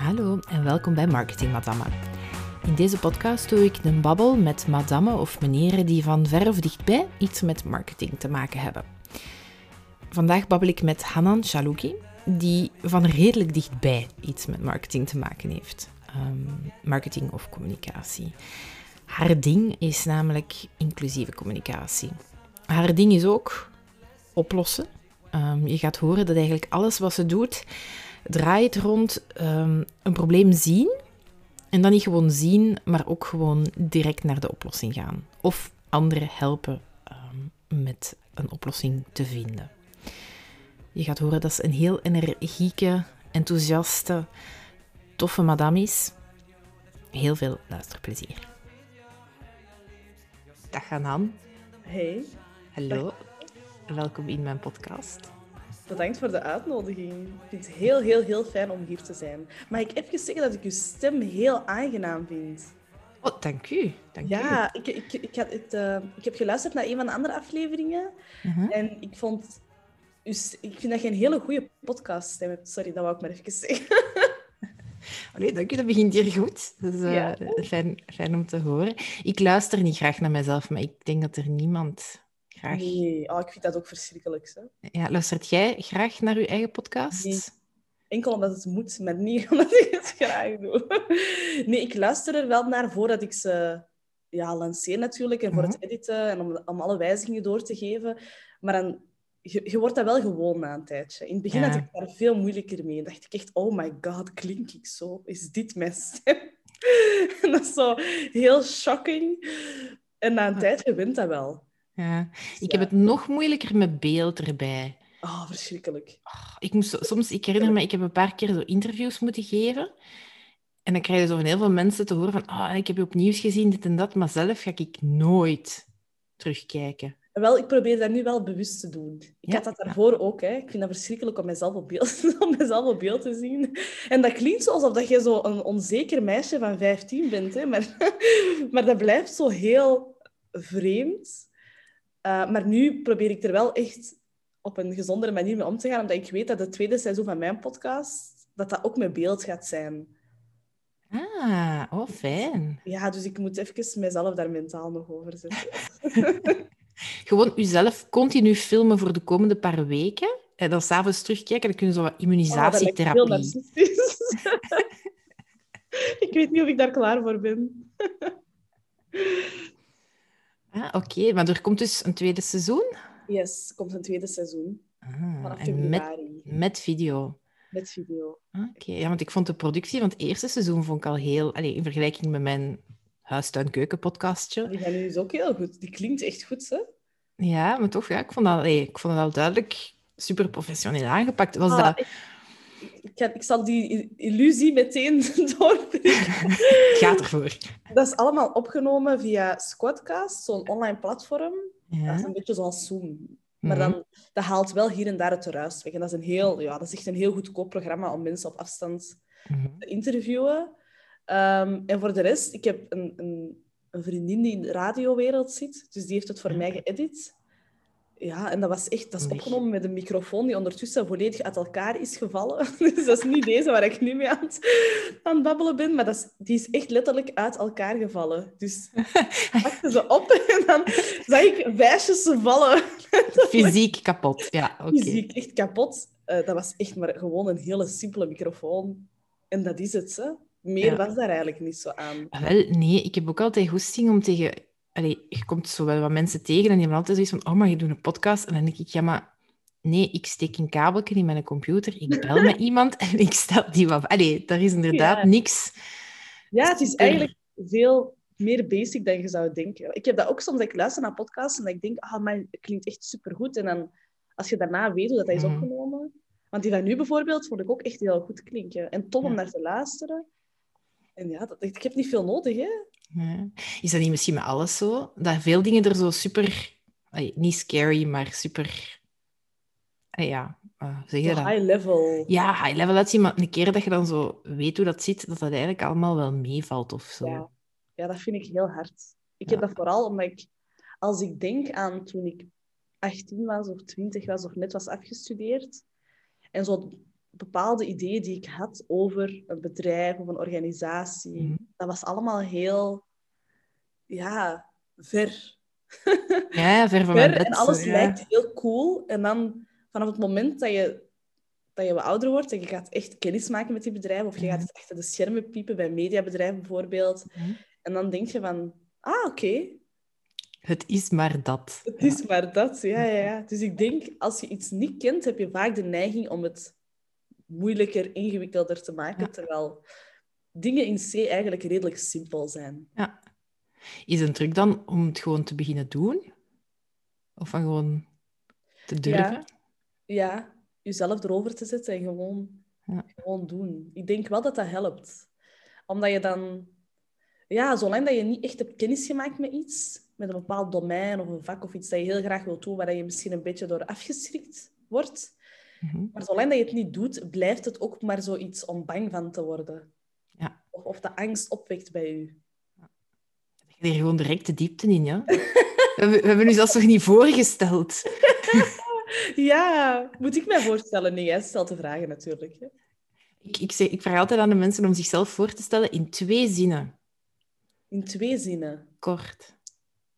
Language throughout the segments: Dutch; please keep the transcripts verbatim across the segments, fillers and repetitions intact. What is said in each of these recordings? Hallo en welkom bij Marketing Madame. In deze podcast doe ik een babbel met madame of meneren die van ver of dichtbij iets met marketing te maken hebben. Vandaag babbel ik met Hanan Challouki, die van redelijk dichtbij iets met marketing te maken heeft. Um, marketing of communicatie. Haar ding is namelijk inclusieve communicatie. Haar ding is ook oplossen. Um, je gaat horen dat eigenlijk alles wat ze doet draait rond um, een probleem zien. En dan niet gewoon zien, maar ook gewoon direct naar de oplossing gaan. Of anderen helpen um, met een oplossing te vinden. Je gaat horen dat ze een heel energieke, enthousiaste, toffe madame is. Heel veel luisterplezier. Dag Hanan. Hey. Hallo. Dag. Welkom in mijn podcast. Bedankt voor de uitnodiging. Ik vind het heel, heel, heel fijn om hier te zijn. Mag ik even zeggen dat ik uw stem heel aangenaam vind? Oh, dank u. Dank ja, u. Ik, ik, ik, had het, uh, ik heb geluisterd naar een van de andere afleveringen. Uh-huh. En ik vond... Dus ik vind dat je een hele goede podcaststem hebt. Sorry, dat wou ik maar even zeggen. Allee, dank u, dat begint hier goed. Dat is uh, ja. fijn, fijn om te horen. Ik luister niet graag naar mezelf, maar ik denk dat er niemand graag... Nee, oh, ik vind dat ook verschrikkelijk. Hè? Ja, luistert jij graag naar uw eigen podcast? Nee. Enkel omdat het moet, maar niet omdat ik het graag doe. Nee, ik luister er wel naar voordat ik ze ja, lanceer natuurlijk. En voor uh-huh. het editen en om, om alle wijzigingen door te geven. Maar dan... Je, je wordt dat wel gewoon na een tijdje. In het begin ja. had ik daar veel moeilijker mee. En dacht ik echt, oh my god, klink ik zo? Is dit mijn stem? En dat is zo heel shocking. En na een tijdje wint dat wel. Ja. Ik ja. heb het nog moeilijker met beeld erbij. Oh, verschrikkelijk. Oh, ik moest zo, soms, ik herinner me, ik heb een paar keer zo interviews moeten geven. En dan krijg je zo van heel veel mensen te horen van, oh, ik heb je opnieuw gezien, dit en dat. Maar zelf ga ik nooit terugkijken. Wel, ik probeer dat nu wel bewust te doen. Ik ja, had dat daarvoor ja. ook. Hè. Ik vind dat verschrikkelijk om mezelf op beeld, om mezelf op beeld te zien. En dat klinkt zo alsof je zo'n onzeker meisje van vijftien bent. Hè. Maar, maar dat blijft zo heel vreemd. Uh, maar nu probeer ik er wel echt op een gezondere manier mee om te gaan. Omdat ik weet dat het tweede seizoen van mijn podcast, dat dat ook met beeld gaat zijn. Ah, oh fijn. Ja, dus ik moet even mezelf daar mentaal nog over zetten. Gewoon jezelf continu filmen voor de komende paar weken. En dan s'avonds terugkijken. Dan kunnen ze wat immunisatietherapie. Oh, dat lijkt heel narcistisch. Ik weet niet of ik daar klaar voor ben. ah, Oké, okay. Maar er komt dus een tweede seizoen? Yes, er komt een tweede seizoen. Ah, vanaf februari. Met, met video? Met video. Oké, okay. Ja, want ik vond de productie van het eerste seizoen vond ik al heel... Allez, in vergelijking met mijn... Huis-tuin-keuken-podcastje. Die gaan nu dus ook heel goed. Die klinkt echt goed, hè? Ja, maar toch, ja, ik vond dat, ik vond dat al duidelijk super professioneel aangepakt. Was ah, dat... ik, ik, kan, ik zal die illusie meteen doorbreken. Gaat ervoor. Dat is allemaal opgenomen via Squadcast, zo'n online platform. Ja. Dat is een beetje zoals Zoom. Maar mm-hmm. dan, dat haalt wel hier en daar het ruis weg. En dat is, een heel, ja, dat is echt een heel goedkoop programma om mensen op afstand mm-hmm. te interviewen. Um, en voor de rest, ik heb een, een, een vriendin die in de radiowereld zit, dus die heeft het voor ja. mij geëdit. Ja, en dat was echt, dat is opgenomen met een microfoon die ondertussen volledig uit elkaar is gevallen. Dus dat is niet deze waar ik nu mee aan het, aan het babbelen ben, maar dat is, die is echt letterlijk uit elkaar gevallen. Dus ik pakte ze op en dan zag ik wijsjes vallen. Fysiek kapot, ja. Okay. Fysiek echt kapot. Uh, dat was echt maar gewoon een hele simpele microfoon. En dat is het, hè. Meer ja. was daar eigenlijk niet zo aan. Wel, nee, ik heb ook altijd goesting om tegen... Allee, je komt zo wel wat mensen tegen en die hebben altijd zoiets van... Oh, maar je doet een podcast. En dan denk ik, ja, maar... Nee, ik steek een kabeltje in mijn computer, ik bel met iemand en ik stel die wat... Allee, daar is inderdaad ja. niks... Ja, het is eigenlijk veel meer basic dan je zou denken. Ik heb dat ook soms, dat ik luister naar podcasts en dat ik denk... Ah, oh, maar het klinkt echt supergoed. En dan, als je daarna weet hoe dat, dat is opgenomen... Want die van nu bijvoorbeeld vond ik ook echt heel goed klinken. En tof om ja. naar te luisteren... En ja, dat, ik heb niet veel nodig, hè. Ja. Is dat niet misschien met alles zo? Dat veel dingen er zo super... Ay, niet scary, maar super... Ay, ja, uh, zeg je dat? High level. Ja, high level uitzien. Maar een keer dat je dan zo weet hoe dat zit, dat dat eigenlijk allemaal wel meevalt of zo. Ja, ja dat vind ik heel hard. Ik ja. heb dat vooral omdat ik... Als ik denk aan toen ik achttien was of twintig was of net was afgestudeerd... En zo bepaalde ideeën die ik had over een bedrijf of een organisatie, mm-hmm. dat was allemaal heel, ja, ver. Ja, ver van mijn bed. En alles ja. lijkt heel cool. En dan, vanaf het moment dat je, dat je wat ouder wordt en je gaat echt kennis maken met die bedrijven, of je mm-hmm. gaat achter de schermen piepen bij mediabedrijven bijvoorbeeld, mm-hmm. en dan denk je van, ah, oké. Okay. Het is maar dat. Het ja. is maar dat, ja, ja, ja. Dus ik denk, als je iets niet kent, heb je vaak de neiging om het moeilijker, ingewikkelder te maken, ja. terwijl dingen in C eigenlijk redelijk simpel zijn. Ja. Is een truc dan om het gewoon te beginnen doen? Of van gewoon te durven? Ja, ja. Jezelf erover te zetten en gewoon, ja. gewoon doen. Ik denk wel dat dat helpt. Omdat je dan... Ja, zolang dat je niet echt hebt kennis gemaakt met iets, met een bepaald domein of een vak of iets dat je heel graag wilt doen, waar je misschien een beetje door afgeschrikt wordt. Mm-hmm. Maar zolang dat je het niet doet, blijft het ook maar zoiets om bang van te worden. Ja. Of, of de angst opwekt bij je. Je gaat hier gewoon direct de diepte in, ja? We, we hebben u zelfs nog niet voorgesteld. Ja, moet ik mij voorstellen? Nee, jij stelt de vragen natuurlijk. Hè? Ik, ik, zeg, ik vraag altijd aan de mensen om zichzelf voor te stellen in twee zinnen. In twee zinnen? Kort.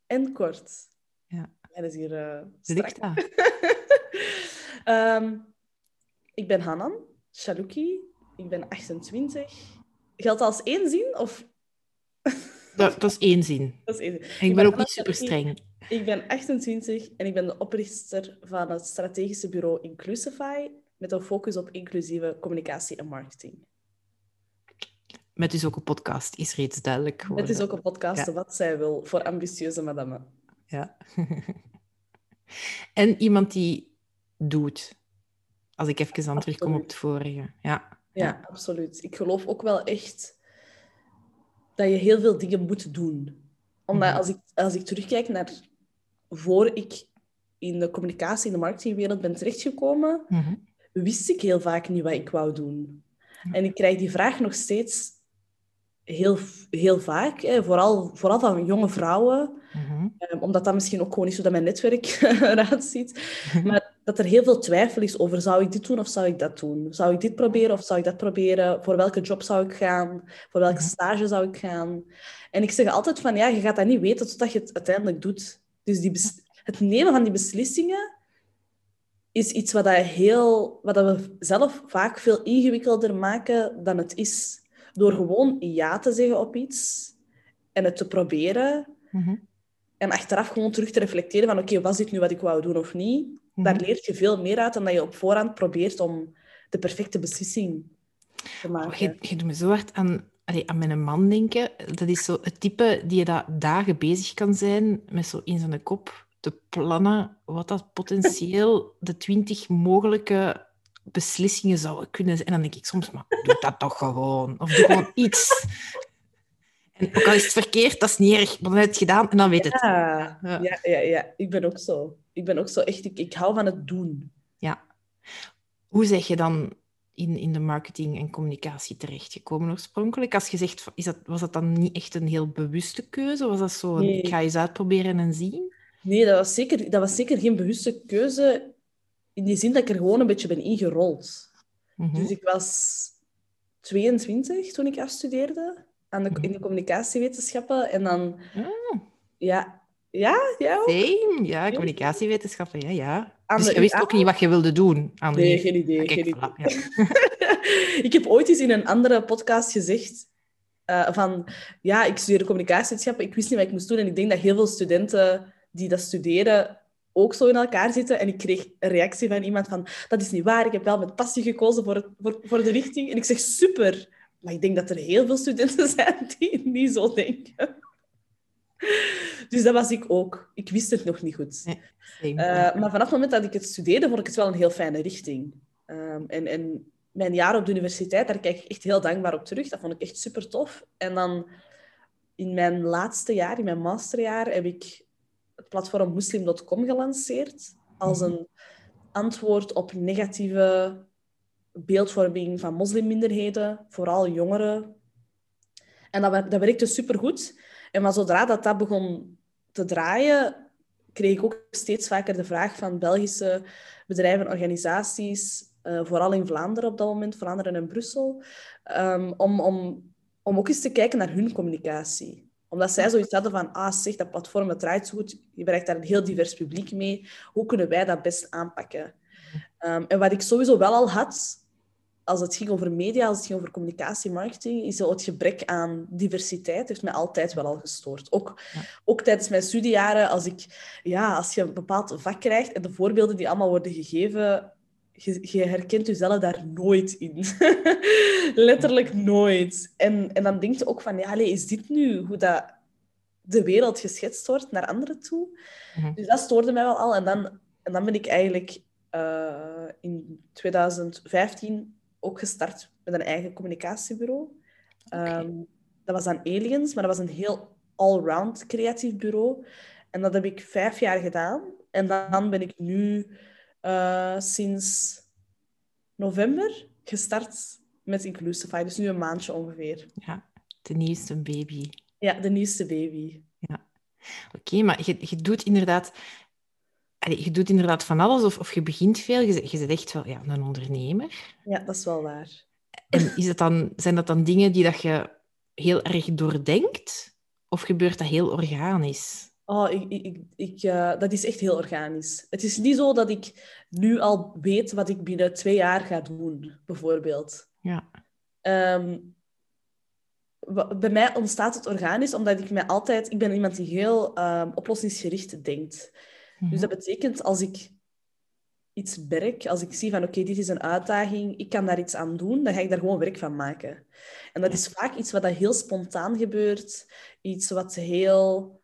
En kort. Ja. ja dat is hier uh, strak. um, ik ben Hanan Challouki. Ik ben achtentwintig. Geldt dat als één zin? Of... dat, dat is één zin. Dat is één zin. En ik, ik ben, ben ook Hanan niet super streng. Ik ben achtentwintig en ik ben de oprichter van het strategische bureau Inclusify met een focus op inclusieve communicatie en marketing. Met dus ook een podcast, is reeds duidelijk geworden. Het is ook een podcast, ja. Wat Zij Wil, voor ambitieuze madame. Ja. En iemand die doet. Als ik even aan terugkom op het vorige. Ja. Ja, ja, absoluut. Ik geloof ook wel echt dat je heel veel dingen moet doen. Omdat mm-hmm. als ik, als ik terugkijk naar voor ik in de communicatie, in de marketingwereld ben terechtgekomen, mm-hmm. wist ik heel vaak niet wat ik wou doen. En ik krijg die vraag nog steeds heel, heel vaak. Hè. Vooral, vooral van jonge vrouwen. Mm-hmm. Um, omdat dat misschien ook gewoon is hoe dat mijn netwerk eruit ziet. Mm-hmm. Maar dat er heel veel twijfel is over... Zou ik dit doen of zou ik dat doen? Zou ik dit proberen of zou ik dat proberen? Voor welke job zou ik gaan? Voor welke mm-hmm. stage zou ik gaan? En ik zeg altijd van... Ja, je gaat dat niet weten totdat je het uiteindelijk doet. Dus die bes- het nemen van die beslissingen... is iets wat, dat heel, wat dat we zelf vaak veel ingewikkelder maken dan het is. Door gewoon ja te zeggen op iets en het te proberen. Mm-hmm. En achteraf gewoon terug te reflecteren van oké, okay, was dit nu wat ik wou doen of niet? Mm-hmm. Daar leert je veel meer uit dan dat je op voorhand probeert om de perfecte beslissing te maken. Oh, je, je doet me zo hard aan, allee, aan mijn man denken. Dat is zo het type die je dat dagen bezig kan zijn met zo in zijn kop... te plannen wat dat potentieel de twintig mogelijke beslissingen zouden kunnen zijn. En dan denk ik soms, maar doe dat toch gewoon. Of doe gewoon iets. En ook al is het verkeerd, dat is niet erg. Maar dan heb je het gedaan en dan weet het. Ja, ja, ja, ja, ja. Ik ben ook zo. Ik ben ook zo echt... Ik, ik hou van het doen. Ja. Hoe zeg je dan in, in de marketing en communicatie terechtgekomen oorspronkelijk? Als je zegt, is dat, was dat dan niet echt een heel bewuste keuze? Was dat zo, nee. Ik ga eens uitproberen en zien? Nee, dat was, zeker, dat was zeker geen bewuste keuze. In die zin dat ik er gewoon een beetje ben ingerold. Mm-hmm. Dus ik was tweeëntwintig toen ik afstudeerde aan de, mm-hmm. in de communicatiewetenschappen. En dan... Mm. Ja, ja, jij ook? Same, ja, communicatiewetenschappen, ja, ja. Dus je wist ook niet wat je wilde doen? Aan de nee, geen idee. Kijk, geen voilà, idee. Ja. Ik heb ooit eens in een andere podcast gezegd uh, van... Ja, ik studeerde communicatiewetenschappen, ik wist niet wat ik moest doen. En ik denk dat heel veel studenten... die dat studeren ook zo in elkaar zitten. En ik kreeg een reactie van iemand van... Dat is niet waar, ik heb wel met passie gekozen voor, het, voor, voor de richting. En ik zeg, super. Maar ik denk dat er heel veel studenten zijn die niet zo denken. Dus dat was ik ook. Ik wist het nog niet goed. Nee, uh, maar vanaf het moment dat ik het studeerde, vond ik het wel een heel fijne richting. Um, en, en mijn jaar op de universiteit, daar kijk ik echt heel dankbaar op terug. Dat vond ik echt super tof. En dan in mijn laatste jaar, in mijn masterjaar, heb ik... het platform Muslim punt com gelanceerd als een antwoord op negatieve beeldvorming van moslimminderheden, vooral jongeren. En dat, dat werkte supergoed. En maar zodra dat, dat begon te draaien, kreeg ik ook steeds vaker de vraag van Belgische bedrijven en organisaties uh, vooral in Vlaanderen op dat moment, Vlaanderen en Brussel, um, om, om, om ook eens te kijken naar hun communicatie. Omdat zij zoiets hadden van, ah zeg, dat platform dat draait zo goed, je bereikt daar een heel divers publiek mee, hoe kunnen wij dat best aanpakken? Um, en wat ik sowieso wel al had, als het ging over media, als het ging over communicatie, marketing, is het gebrek aan diversiteit. Heeft mij altijd wel al gestoord. Ook, ja. ook tijdens mijn studiejaren, als, ik, ja, als je een bepaald vak krijgt en de voorbeelden die allemaal worden gegeven, je, je herkent jezelf daar nooit in. Letterlijk nooit. En, en dan denk je ook van, ja, allee, is dit nu hoe dat de wereld geschetst wordt naar anderen toe? Mm-hmm. Dus dat stoorde mij wel al. En dan, en dan ben ik eigenlijk uh, in twintig vijftien... ook gestart met een eigen communicatiebureau. Okay. Um, dat was dan Aliens, maar dat was een heel all-round creatief bureau. En dat heb ik vijf jaar gedaan. En dan ben ik nu uh, sinds november gestart met Inclusify. Dus nu een maandje ongeveer. Ja, de nieuwste baby. Ja, de nieuwste baby. Ja. Oké, okay, maar je, je doet inderdaad... Allee, je doet inderdaad van alles of, of je begint veel. Je, je bent echt wel ja, een ondernemer. Ja, dat is wel waar. En is dat dan, zijn dat dan dingen die dat je heel erg doordenkt? Of gebeurt dat heel organisch? Oh, ik, ik, ik, uh, dat is echt heel organisch. Het is niet zo dat ik nu al weet wat ik binnen twee jaar ga doen, bijvoorbeeld. Ja. Um, bij mij ontstaat het organisch omdat ik mij altijd... Ik ben iemand die heel um, oplossingsgericht denkt. Dus dat betekent, als ik iets merk, als ik zie van, oké, okay, dit is een uitdaging, ik kan daar iets aan doen, dan ga ik daar gewoon werk van maken. En dat is vaak iets wat heel spontaan gebeurt, iets wat heel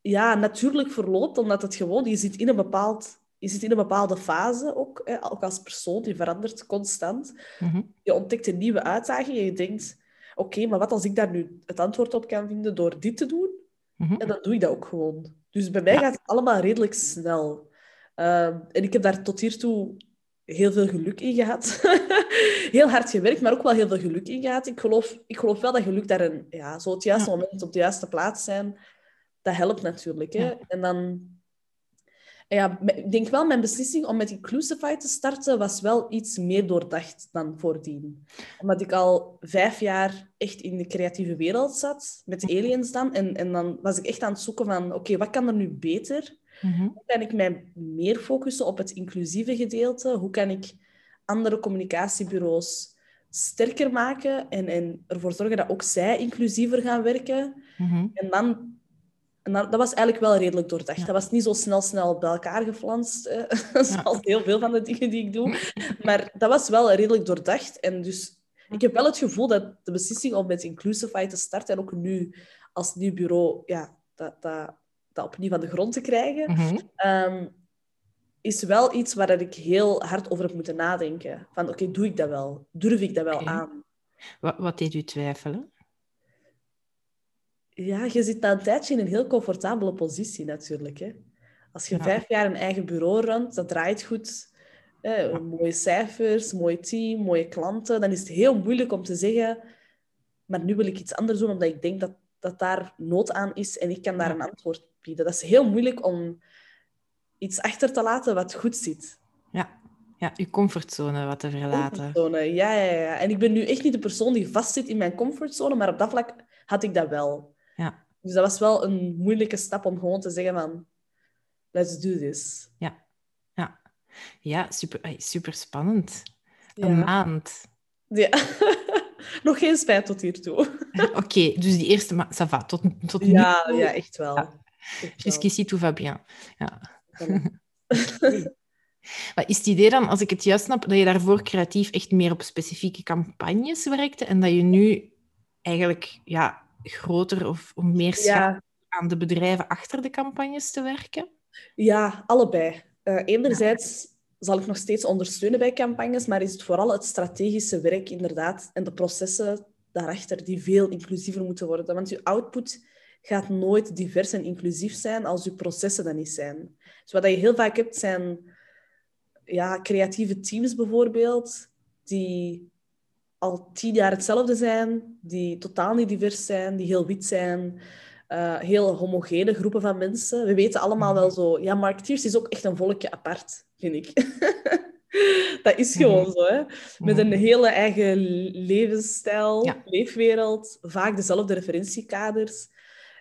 ja, natuurlijk verloopt, omdat het gewoon, je zit in een, bepaald, je zit in een bepaalde fase ook, hè, ook als persoon, die verandert constant. Mm-hmm. Je ontdekt een nieuwe uitdaging en je denkt, oké, okay, maar wat als ik daar nu het antwoord op kan vinden door dit te doen? Mm-hmm. En dan doe ik dat ook gewoon. Dus bij mij ja. gaat het allemaal redelijk snel. Uh, en ik heb daar tot hiertoe heel veel geluk in gehad. Heel hard gewerkt, maar ook wel heel veel geluk in gehad. Ik geloof, ik geloof wel dat geluk daar een, ja, zo het juiste ja. moment op de juiste plaats zijn. Dat helpt natuurlijk. Hè? Ja. En dan... Ja, ik denk wel, mijn beslissing om met Inclusify te starten was wel iets meer doordacht dan voordien. Omdat ik al vijf jaar echt in de creatieve wereld zat, met Aliens dan. En, en dan was ik echt aan het zoeken van, oké, okay, wat kan er nu beter? Mm-hmm. Hoe kan ik mij meer focussen op het inclusieve gedeelte? Hoe kan ik andere communicatiebureaus sterker maken? En, en ervoor zorgen dat ook zij inclusiever gaan werken? Mm-hmm. En dan... En dat was eigenlijk wel redelijk doordacht. Ja. Dat was niet zo snel, snel bij elkaar geflanst. Eh, ja. Zoals heel veel van de dingen die ik doe. Maar dat was wel redelijk doordacht. En dus ik heb wel het gevoel dat de beslissing om met Inclusify te starten... en ook nu als nieuw bureau ja, dat, dat, dat opnieuw van de grond te krijgen... Mm-hmm. Um, is wel iets waar ik heel hard over heb moeten nadenken. Van oké, okay, doe ik dat wel? Durf ik dat wel okay. aan? Wat, wat deed u twijfelen? Ja, je zit na een tijdje in een heel comfortabele positie natuurlijk. Hè? Als je ja. vijf jaar een eigen bureau runt, dat draait goed. Hè? Ja. Mooie cijfers, mooi team, mooie klanten. Dan is het heel moeilijk om te zeggen... Maar nu wil ik iets anders doen, omdat ik denk dat, dat daar nood aan is en ik kan daar een antwoord bieden. Dat is heel moeilijk om iets achter te laten wat goed zit. Ja. Ja, je comfortzone wat te verlaten. Comfortzone, ja, ja, ja. En ik ben nu echt niet de persoon die vastzit in mijn comfortzone, maar op dat vlak had ik dat wel. Ja. Dus dat was wel een moeilijke stap om gewoon te zeggen van... Let's do this. Ja, ja. Ja, super, super spannend. Ja. Een maand. Ja. Nog geen spijt tot hiertoe. Oké, okay, dus die eerste maand... Ça va, tot, tot ja, nu. Ja, echt wel. Ja. Jusqu'ici, tout va bien. Ja. Okay. Maar is het idee dan, als ik het juist snap, dat je daarvoor creatief echt meer op specifieke campagnes werkte en dat je nu eigenlijk ja, groter of meer schaalt ja. aan de bedrijven achter de campagnes te werken? Ja, allebei. Uh, enerzijds ja. zal ik nog steeds ondersteunen bij campagnes, maar is het vooral het strategische werk inderdaad en de processen daarachter die veel inclusiever moeten worden. Want je output... gaat nooit divers en inclusief zijn als je processen dat niet zijn. Dus wat je heel vaak hebt, zijn ja, creatieve teams bijvoorbeeld, die al tien jaar hetzelfde zijn, die totaal niet divers zijn, die heel wit zijn, uh, heel homogene groepen van mensen. We weten allemaal wel zo... Ja, marketeers is ook echt een volkje apart, vind ik. Dat is gewoon mm-hmm. zo, hè. Met een hele eigen levensstijl, ja. leefwereld, vaak dezelfde referentiekaders.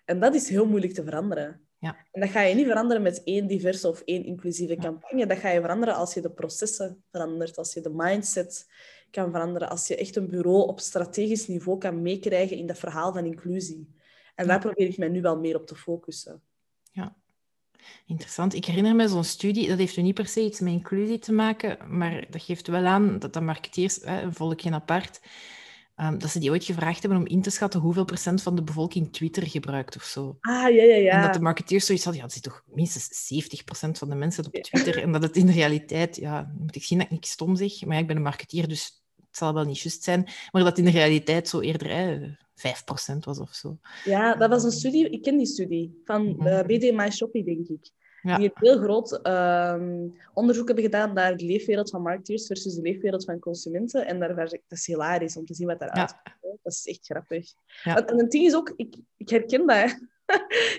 En dat is heel moeilijk te veranderen. Ja. En dat ga je niet veranderen met één diverse of één inclusieve ja. campagne. Dat ga je veranderen als je de processen verandert, als je de mindset kan veranderen, als je echt een bureau op strategisch niveau kan meekrijgen in dat verhaal van inclusie. En daar probeer ik mij nu wel meer op te focussen. Ja, interessant. Ik herinner me zo'n studie, dat heeft nu niet per se iets met inclusie te maken, maar dat geeft wel aan dat de marketeers, hè, een volkje apart, um, dat ze die ooit gevraagd hebben om in te schatten hoeveel procent van de bevolking Twitter gebruikt of zo. Ah, ja, ja, ja. En dat de marketeers zoiets hadden, ja, dat zit toch minstens zeventig procent van de mensen op Twitter. Ja. En dat het in de realiteit, ja, moet ik zien dat ik niks stom zeg, maar ja, ik ben een marketeer, dus het zal wel niet juist zijn, maar dat in de realiteit zo eerder hè, vijf procent was of zo. Ja, dat was een studie, ik ken die studie, van uh, B D My Shopping, denk ik. Ja. Die een heel groot um, onderzoek hebben gedaan naar de leefwereld van marketeers versus de leefwereld van consumenten. En daar, dat is hilarisch om te zien wat daaruit ja. komt. Dat is echt grappig. Ja. En het ding is ook, ik, ik herken dat, hè.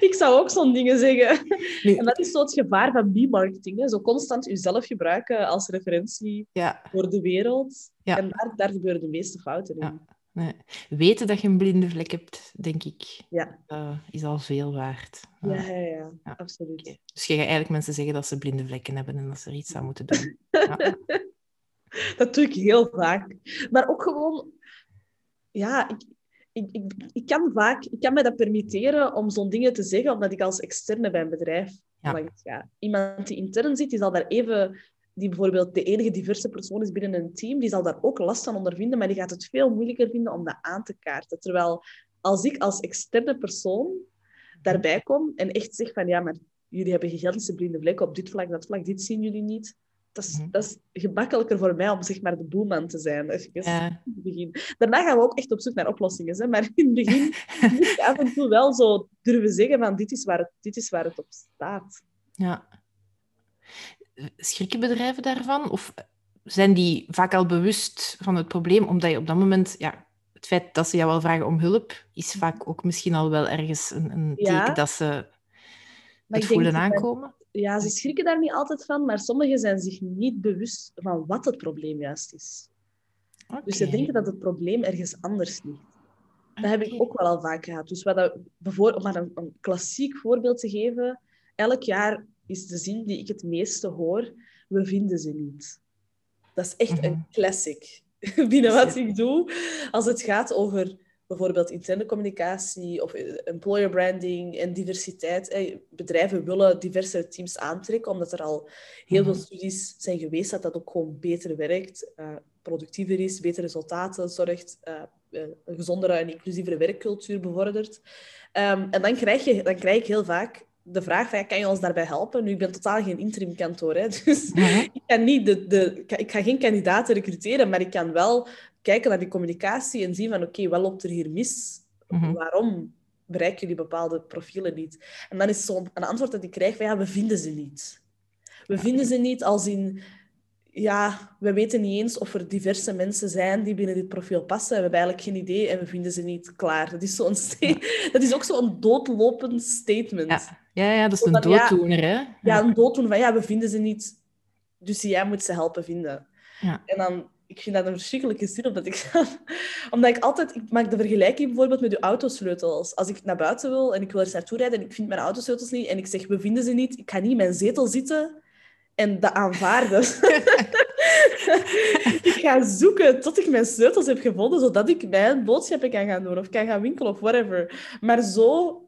Ik zou ook zo'n dingen zeggen. Nee. En dat is zo het gevaar van B-marketing. Hè? Zo constant jezelf gebruiken als referentie ja. voor de wereld. Ja. En daar, daar gebeuren de meeste fouten in. Ja. Nee. Weten dat je een blinde vlek hebt, denk ik, ja. uh, is al veel waard. Ja, ja, ja, ja. absoluut. Okay. Dus je gaat eigenlijk mensen zeggen dat ze blinde vlekken hebben en dat ze er iets aan moeten doen. Ja. Dat doe ik heel vaak. Maar ook gewoon... Ja, ik... Ik, ik, ik kan vaak, ik kan mij dat permitteren om zo'n dingen te zeggen, omdat ik als externe bij een bedrijf ja. langs ga. Iemand die intern zit, die zal daar even, die bijvoorbeeld de enige diverse persoon is binnen een team, die zal daar ook last aan ondervinden, maar die gaat het veel moeilijker vinden om dat aan te kaarten. Terwijl als ik als externe persoon daarbij kom en echt zeg van, ja, maar jullie hebben gigantische blinde vlekken op dit vlak, dat vlak, dit zien jullie niet. Dat is, dat is gemakkelijker voor mij om zeg maar de boeman te zijn. Even ja. in het begin. Daarna gaan we ook echt op zoek naar oplossingen. Hè? Maar in het begin moet je af en toe wel zo durven zeggen van dit is waar het, dit is waar het op staat. Ja. Schrikken bedrijven daarvan? Of zijn die vaak al bewust van het probleem? Omdat je op dat moment... Ja, het feit dat ze jou wel vragen om hulp is vaak ook misschien al wel ergens een, een teken ja. dat ze het maar voelen aankomen. Ja, ze schrikken daar niet altijd van, maar sommigen zijn zich niet bewust van wat het probleem juist is. Okay. Dus ze denken dat het probleem ergens anders ligt. Dat okay. heb ik ook wel al vaak gehad. Dus wat dat, om maar een, een klassiek voorbeeld te geven, elk jaar is de zin die ik het meeste hoor, we vinden ze niet. Dat is echt mm-hmm. een classic binnen wat ik doe. Als het gaat over bijvoorbeeld interne communicatie of employer branding en diversiteit. Bedrijven willen diverse teams aantrekken, omdat er al heel mm-hmm. veel studies zijn geweest dat dat ook gewoon beter werkt, uh, productiever is, betere resultaten zorgt, uh, een gezondere en inclusievere werkcultuur bevordert. Um, en dan krijg, je, dan krijg ik heel vaak de vraag van, ja, kan je ons daarbij helpen? Nu, ik ben totaal geen interim kantoor, hè, dus mm-hmm. ik, kan niet de, de, ik ga geen kandidaten recruteren, maar ik kan wel kijken naar die communicatie en zien van, oké, okay, wat loopt er hier mis? Mm-hmm. Waarom bereiken jullie bepaalde profielen niet? En dan is zo'n een antwoord dat ik krijg van, ja, we vinden ze niet. We okay. vinden ze niet als in, ja, we weten niet eens of er diverse mensen zijn die binnen dit profiel passen. We hebben eigenlijk geen idee en we vinden ze niet klaar. Dat is, zo'n st- ja. dat is ook zo'n doodlopend statement. Ja, ja, ja dat is een van, dooddoener, ja, hè? Ja, een dooddoener van, ja, we vinden ze niet. Dus jij moet ze helpen vinden. Ja. En dan... Ik vind dat een verschrikkelijke zin, omdat ik, omdat ik altijd... Ik maak de vergelijking bijvoorbeeld met uw autosleutels. Als ik naar buiten wil en ik wil er naartoe rijden en ik vind mijn autosleutels niet en ik zeg, we vinden ze niet, ik ga niet in mijn zetel zitten en dat aanvaarden. Ik ga zoeken tot ik mijn sleutels heb gevonden, zodat ik mijn boodschappen kan gaan doen of kan gaan winkelen of whatever. Maar zo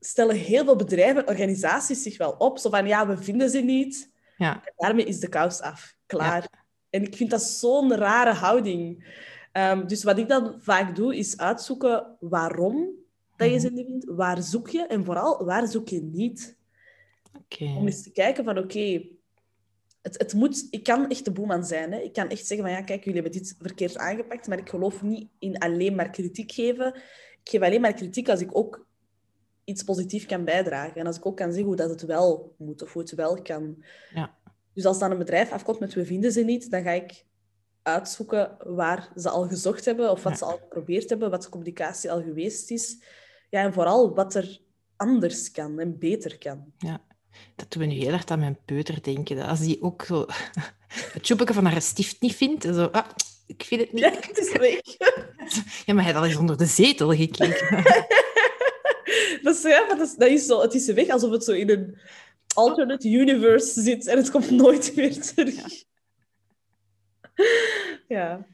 stellen heel veel bedrijven en organisaties zich wel op. Zo van, ja, we vinden ze niet. Ja. En daarmee is de kous af. Klaar. Ja. En ik vind dat zo'n rare houding. Um, dus wat ik dan vaak doe, is uitzoeken waarom dat je ze niet vindt. Waar zoek je? En vooral, waar zoek je niet? Okay. Om eens te kijken van, oké, okay, het, het moet... Ik kan echt de boeman zijn. Hè? Ik kan echt zeggen van, ja, kijk, jullie hebben dit verkeerd aangepakt, maar ik geloof niet in alleen maar kritiek geven. Ik geef alleen maar kritiek als ik ook iets positiefs kan bijdragen. En als ik ook kan zeggen hoe dat het wel moet, of hoe het wel kan... Ja. Dus als dan een bedrijf afkomt met we vinden ze niet, dan ga ik uitzoeken waar ze al gezocht hebben of wat ja. ze al geprobeerd hebben, wat de communicatie al geweest is. Ja, en vooral wat er anders kan en beter kan. Ja. dat doen we nu heel hard aan mijn peuter denken. Dat als die ook zo het joepje van haar stift niet vindt, en zo, ah, ik vind het niet. Ja, het is weg. Ja, maar hij had al eens onder de zetel gekeken. Dat is, ja, dat is, dat is zo, het is weg, alsof het zo in een alternate universe zit en het komt nooit meer terug. Ja. Ja.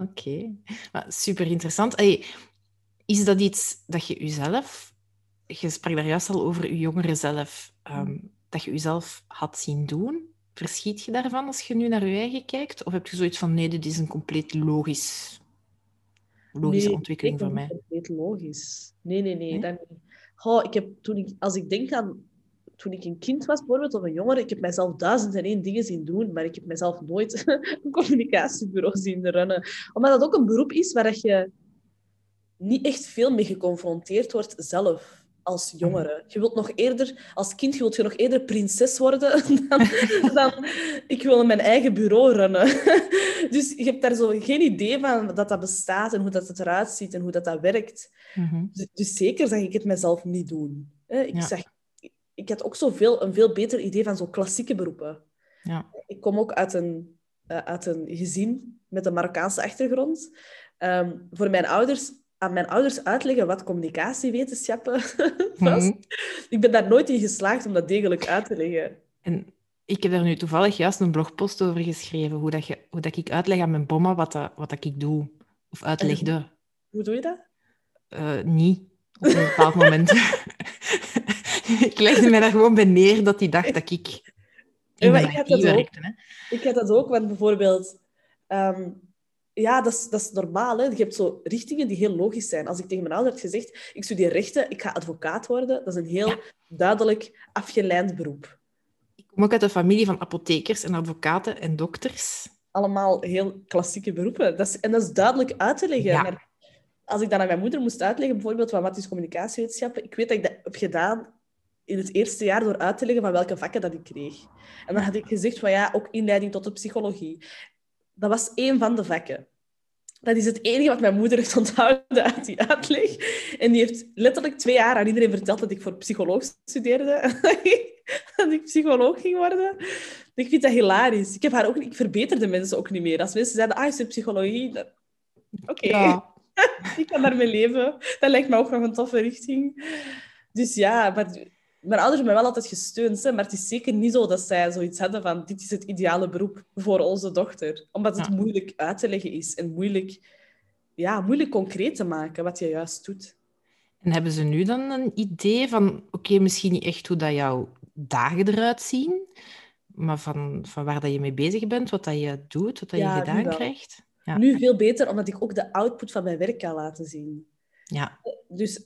Oké. Okay. Super interessant. Allee, is dat iets dat je jezelf... Je sprak daar juist al over je jongere zelf. Um, dat je jezelf had zien doen. Verschiet je daarvan als je nu naar je eigen kijkt? Of heb je zoiets van, nee, dit is een compleet logisch, logische nee, ontwikkeling voor mij? Nee, compleet logisch. Nee, nee, nee. nee? Dan, oh, ik heb, toen ik, als ik denk aan... Toen ik een kind was, bijvoorbeeld, of een jongere, ik heb mijzelf duizend en één dingen zien doen, maar ik heb mijzelf nooit een communicatiebureau zien runnen. Omdat dat ook een beroep is waar je niet echt veel mee geconfronteerd wordt zelf, als jongere. Je wilt nog eerder, als kind, je wilt je nog eerder prinses worden dan, dan ik wil mijn eigen bureau runnen. Dus je hebt daar zo geen idee van dat dat bestaat en hoe dat het eruit ziet en hoe dat dat werkt. Mm-hmm. Dus, dus zeker zag ik het mezelf niet doen. Ik ja. zag... Ik had ook zo veel, een veel beter idee van zo'n klassieke beroepen. Ja. Ik kom ook uit een, uh, uit een gezin met een Marokkaanse achtergrond. Um, voor mijn ouders, aan mijn ouders uitleggen wat communicatiewetenschappen was. Mm-hmm. Ik ben daar nooit in geslaagd om dat degelijk uit te leggen. En ik heb daar nu toevallig juist een blogpost over geschreven, hoe, dat je, hoe dat ik uitleg aan mijn bomma wat, dat, wat dat ik doe. Of uitlegde. En, hoe doe je dat? Uh, niet. Op een bepaald moment... Ik legde mij daar gewoon bij neer dat die dacht dat ik in ja, de magie werkte. Hè. Ik had dat ook, want bijvoorbeeld... Um, ja, dat is, dat is normaal. Hè. Je hebt zo richtingen die heel logisch zijn. Als ik tegen mijn ouder had gezegd, ik studeer rechten, ik ga advocaat worden, dat is een heel ja. duidelijk afgeleid beroep. Ik kom ook uit een familie van apothekers en advocaten en dokters. Allemaal heel klassieke beroepen. Dat is, en dat is duidelijk uit te leggen. Ja. Maar als ik dan aan mijn moeder moest uitleggen, bijvoorbeeld, van wat is communicatiewetenschappen, ik weet dat ik dat heb gedaan... in het eerste jaar door uit te leggen van welke vakken dat ik kreeg. En dan had ik gezegd van ja, ook inleiding tot de psychologie. Dat was één van de vakken. Dat is het enige wat mijn moeder heeft onthouden uit die uitleg. En die heeft letterlijk twee jaar aan iedereen verteld dat ik voor psycholoog studeerde. En dat ik psycholoog ging worden. Ik vind dat hilarisch. Ik heb haar ook, ik verbeter de mensen ook niet meer. Als mensen zeiden, ah, je studeert psychologie. Dan... Oké. Okay. Ja. Ik kan daarmee leven. Dat lijkt me ook nog een toffe richting. Dus ja, maar... Mijn ouders hebben mij wel altijd gesteund, hè? Maar het is zeker niet zo dat zij zoiets hadden van dit is het ideale beroep voor onze dochter. Omdat het ja. moeilijk uit te leggen is en moeilijk, ja, moeilijk concreet te maken wat je juist doet. En hebben ze nu dan een idee van, oké, okay, misschien niet echt hoe dat jouw dagen eruit zien, maar van, van waar dat je mee bezig bent, wat dat je doet, wat dat ja, je gedaan krijgt? Ja. Nu veel beter, omdat ik ook de output van mijn werk kan laten zien. Ja. Dus...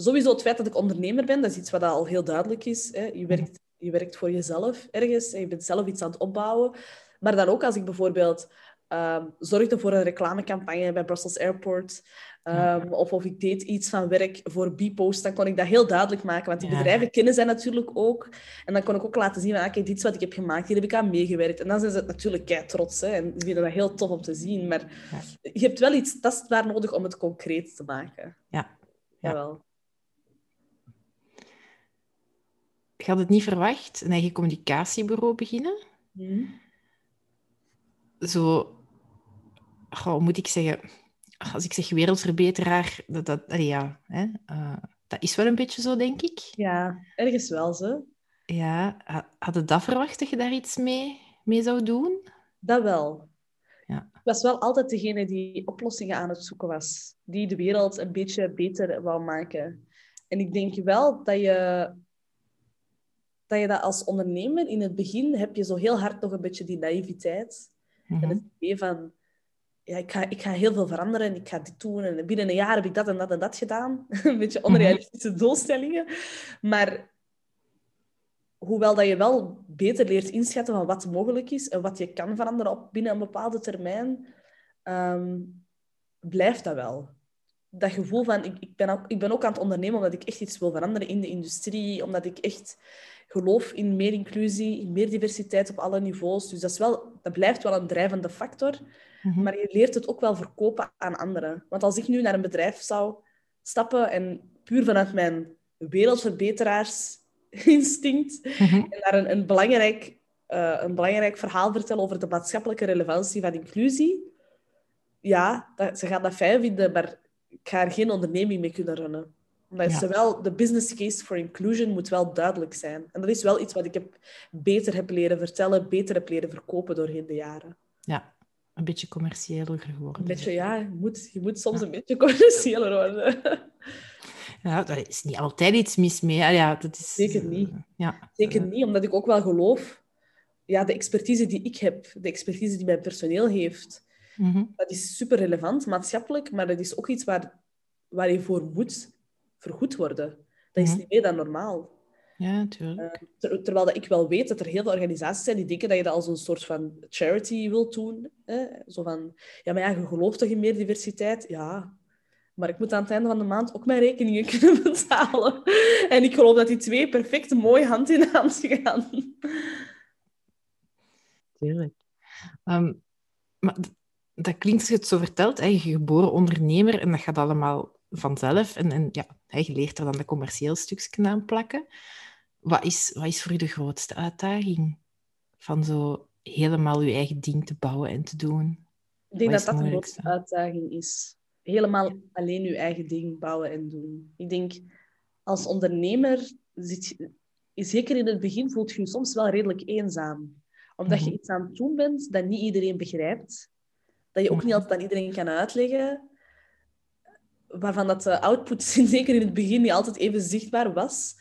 Sowieso het feit dat ik ondernemer ben, dat is iets wat al heel duidelijk is. Hè. Je werkt, je werkt voor jezelf ergens en je bent zelf iets aan het opbouwen. Maar dan ook als ik bijvoorbeeld um, zorgde voor een reclamecampagne bij Brussels Airport um, ja. of of ik deed iets van werk voor B-post, dan kon ik dat heel duidelijk maken. Want die ja. bedrijven kennen zij natuurlijk ook. En dan kon ik ook laten zien, van, ah, kijk, dit is wat ik heb gemaakt, hier heb ik aan meegewerkt. En dan zijn ze natuurlijk kei trots hè, en vinden dat heel tof om te zien. Maar ja. je hebt wel iets tastbaar nodig om het concreet te maken. Ja. ja. Jawel. Ik had het niet verwacht, een eigen communicatiebureau beginnen. Mm. Zo, goh, moet ik zeggen, als ik zeg wereldverbeteraar, dat, dat, allee, ja, hè, uh, dat is wel een beetje zo, denk ik. Ja, ergens wel zo. Ja, had je dat verwacht dat je daar iets mee, mee zou doen? Dat wel. Ja. Ik was wel altijd degene die oplossingen aan het zoeken was, die de wereld een beetje beter wou maken. En ik denk wel dat je... dat je dat als ondernemer in het begin heb je zo heel hard nog een beetje die naïviteit. Mm-hmm. En het idee van, ja, ik ga, ik ga heel veel veranderen en ik ga dit doen. En binnen een jaar heb ik dat en dat en dat gedaan. Een beetje onrealistische mm-hmm. doelstellingen. Maar hoewel dat je wel beter leert inschatten van wat mogelijk is en wat je kan veranderen op binnen een bepaalde termijn, um, blijft dat wel. Dat gevoel van, ik, ik, ben ook, ik ben ook aan het ondernemen omdat ik echt iets wil veranderen in de industrie. Omdat ik echt geloof in meer inclusie, in meer diversiteit op alle niveaus. Dus dat, is wel, dat blijft wel een drijvende factor. Mm-hmm. Maar je leert het ook wel verkopen aan anderen. Want als ik nu naar een bedrijf zou stappen en puur vanuit mijn wereldverbeteraars instinct. Mm-hmm. En daar een, een, belangrijk, uh, een belangrijk verhaal vertellen over de maatschappelijke relevantie van inclusie. Ja, dat, ze gaat dat fijn vinden, maar ik ga er geen onderneming mee kunnen runnen. Omdat ja. ze wel, de business case for inclusion moet wel duidelijk zijn. En dat is wel iets wat ik heb, beter heb leren vertellen, beter heb leren verkopen doorheen de jaren. Ja, een beetje commerciëler geworden. Een beetje, ja. Je moet, je moet soms ja. een beetje commerciëler worden. Ja, daar is niet altijd iets mis mee. Ja, dat is, Zeker niet. Uh, ja. Zeker niet, omdat ik ook wel geloof... Ja, de expertise die ik heb, de expertise die mijn personeel heeft... Mm-hmm. Dat is super relevant, maatschappelijk, maar dat is ook iets waar, waar je voor moet vergoed worden. Dat mm-hmm. is niet meer dan normaal. Ja, natuurlijk. Uh, ter, terwijl dat ik wel weet dat er heel veel organisaties zijn die denken dat je dat als een soort van charity wilt doen. Hè? Zo van, ja, maar ja, je gelooft toch in meer diversiteit? Ja, maar ik moet aan het einde van de maand ook mijn rekeningen kunnen betalen. En ik geloof dat die twee perfect mooi hand in hand gaan. Tuurlijk. Um, maar... Dat klinkt, als je het zo vertelt, hè, je geboren ondernemer en dat gaat allemaal vanzelf. En, en ja, je leert er dan dat commercieel stukje aan plakken. Wat is, wat is voor je de grootste uitdaging? Van zo helemaal je eigen ding te bouwen en te doen? Ik denk dat dat de grootste uitdaging is. Helemaal ja. alleen je eigen ding bouwen en doen. Ik denk, als ondernemer, zit, zeker in het begin, voelt je je soms wel redelijk eenzaam. Omdat mm-hmm. je iets aan het doen bent dat niet iedereen begrijpt. Dat je ook niet altijd aan iedereen kan uitleggen. Waarvan dat de output zeker in het begin niet altijd even zichtbaar was.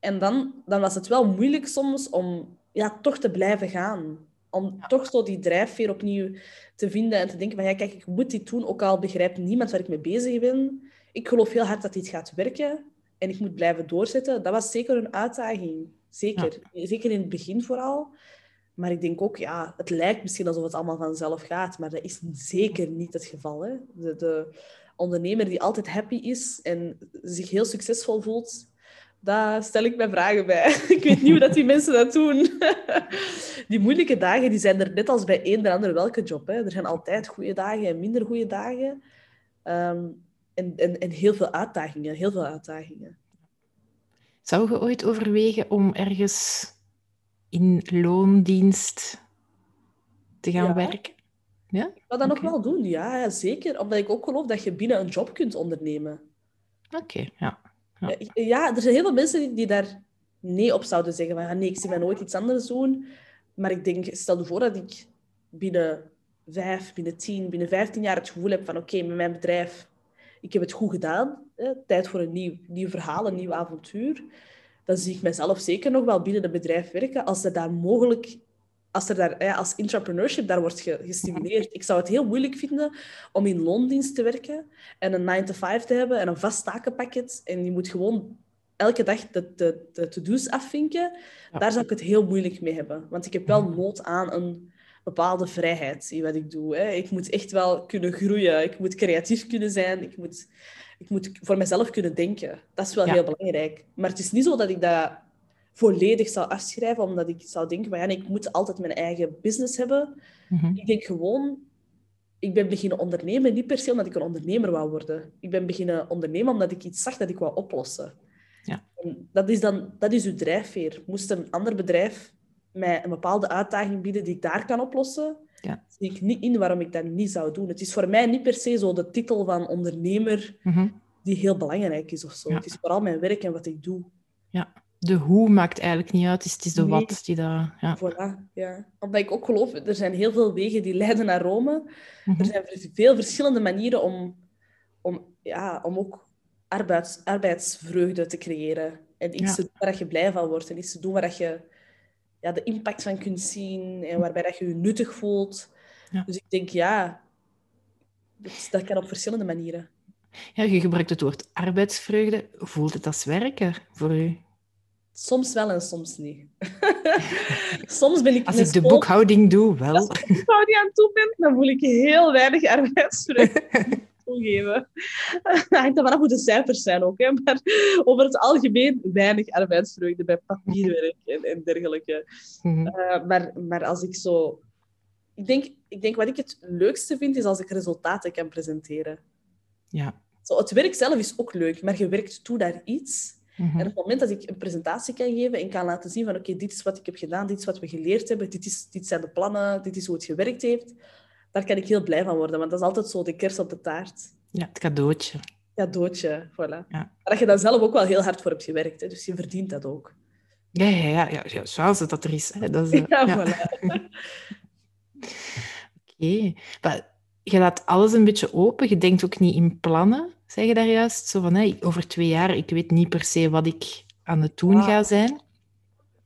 En dan, dan was het wel moeilijk soms om ja, toch te blijven gaan. Om ja. toch zo die drijfveer opnieuw te vinden en te denken van... Ja, kijk, ik moet dit doen, ook al begrijpt niemand waar ik mee bezig ben. Ik geloof heel hard dat dit gaat werken. En ik moet blijven doorzetten. Dat was zeker een uitdaging. Zeker. Ja. Zeker in het begin vooral. Maar ik denk ook, ja, het lijkt misschien alsof het allemaal vanzelf gaat, maar dat is zeker niet het geval. Hè? De, de ondernemer die altijd happy is en zich heel succesvol voelt, daar stel ik mijn vragen bij. Ik weet niet hoe dat die mensen dat doen. Die moeilijke dagen die zijn er net als bij eender ander welke job. Hè? Er zijn altijd goede dagen en minder goede dagen. Um, en, en, en heel veel uitdagingen, heel veel uitdagingen. Zou je ooit overwegen om ergens... in loondienst te gaan ja. werken? Ja? Ik wil dat okay. nog wel doen, ja, ja, zeker. Omdat ik ook geloof dat je binnen een job kunt ondernemen. Oké, okay, ja. Ja. ja. Ja, er zijn heel veel mensen die, die daar nee op zouden zeggen. Van, ja, nee, ik zie mij nooit iets anders doen. Maar ik denk, stel je voor dat ik binnen vijf, binnen tien, binnen vijftien jaar het gevoel heb van oké, okay, met mijn bedrijf, ik heb het goed gedaan. Hè, tijd voor een nieuw, nieuw verhaal, een nieuw avontuur. Dan zie ik mezelf zeker nog wel binnen het bedrijf werken. Als er daar mogelijk... Als er daar, ja, als entrepreneurship daar wordt gestimuleerd. Ik zou het heel moeilijk vinden om in loondienst te werken. En een nine to five te hebben. En een vast takenpakket. En je moet gewoon elke dag de, de, de to-do's afvinken. Ja. Daar zou ik het heel moeilijk mee hebben. Want ik heb wel nood aan een bepaalde vrijheid in wat ik doe. Hè. Ik moet echt wel kunnen groeien. Ik moet creatief kunnen zijn. Ik moet... Ik moet voor mezelf kunnen denken. Dat is wel ja. heel belangrijk. Maar het is niet zo dat ik dat volledig zou afschrijven, omdat ik zou denken, maar ja, nee, ik moet altijd mijn eigen business hebben. Mm-hmm. Ik denk gewoon, ik ben beginnen ondernemen, niet per se omdat ik een ondernemer wou worden. Ik ben beginnen ondernemen omdat ik iets zag dat ik wou oplossen. Ja. En dat is dan, dat is uw drijfveer. Moest een ander bedrijf mij een bepaalde uitdaging bieden die ik daar kan oplossen, ja. zie ik niet in waarom ik dat niet zou doen. Het is voor mij niet per se zo de titel van ondernemer mm-hmm. die heel belangrijk is of zo. Ja. Het is vooral mijn werk en wat ik doe. Ja, de hoe maakt eigenlijk niet uit. Het is de nee. wat die daar... Ja. Voilà, ja. Omdat ik ook geloof, er zijn heel veel wegen die leiden naar Rome. Mm-hmm. Er zijn veel verschillende manieren om, om, ja, om ook arbeids, arbeidsvreugde te creëren. En iets ja. te doen waar je blij van wordt. En iets te doen waar je... Ja, de impact van kunt zien en waarbij dat je je nuttig voelt. Ja. Dus ik denk, ja, dat, dat kan op verschillende manieren. Ja, je gebruikt het woord arbeidsvreugde. Voelt het als werken voor u? Soms wel en soms niet. Soms ben ik als ik school... de boekhouding doe, wel. Als ik de boekhouding aan toe ben, dan voel ik heel weinig arbeidsvreugde. Toegeven. Het hangt ervan af hoe de cijfers zijn ook, hè? Maar over het algemeen weinig arbeidsvreugde bij papierwerk en, en dergelijke. Mm-hmm. Uh, maar, maar als ik zo... Ik denk, ik denk wat ik het leukste vind, is als ik resultaten kan presenteren. Ja. Zo, het werk zelf is ook leuk, maar je werkt toe naar iets. Mm-hmm. En op het moment dat ik een presentatie kan geven en kan laten zien van oké, okay, dit is wat ik heb gedaan, dit is wat we geleerd hebben, dit, is, dit zijn de plannen, dit is hoe het gewerkt heeft, daar kan ik heel blij van worden, want dat is altijd zo de kers op de taart. Ja, het cadeautje. Cadeautje, voilà. Ja. Maar dat je daar zelf ook wel heel hard voor hebt gewerkt, hè, dus je verdient dat ook. Ja, ja, ja, ja, ja zoals het dat er is. Hè, dat is uh, ja, ja, voilà. Oké, okay. Je laat alles een beetje open, je denkt ook niet in plannen. Zeg je daar juist zo van, hé, over twee jaar, ik weet niet per se wat ik aan het doen ah. ga zijn.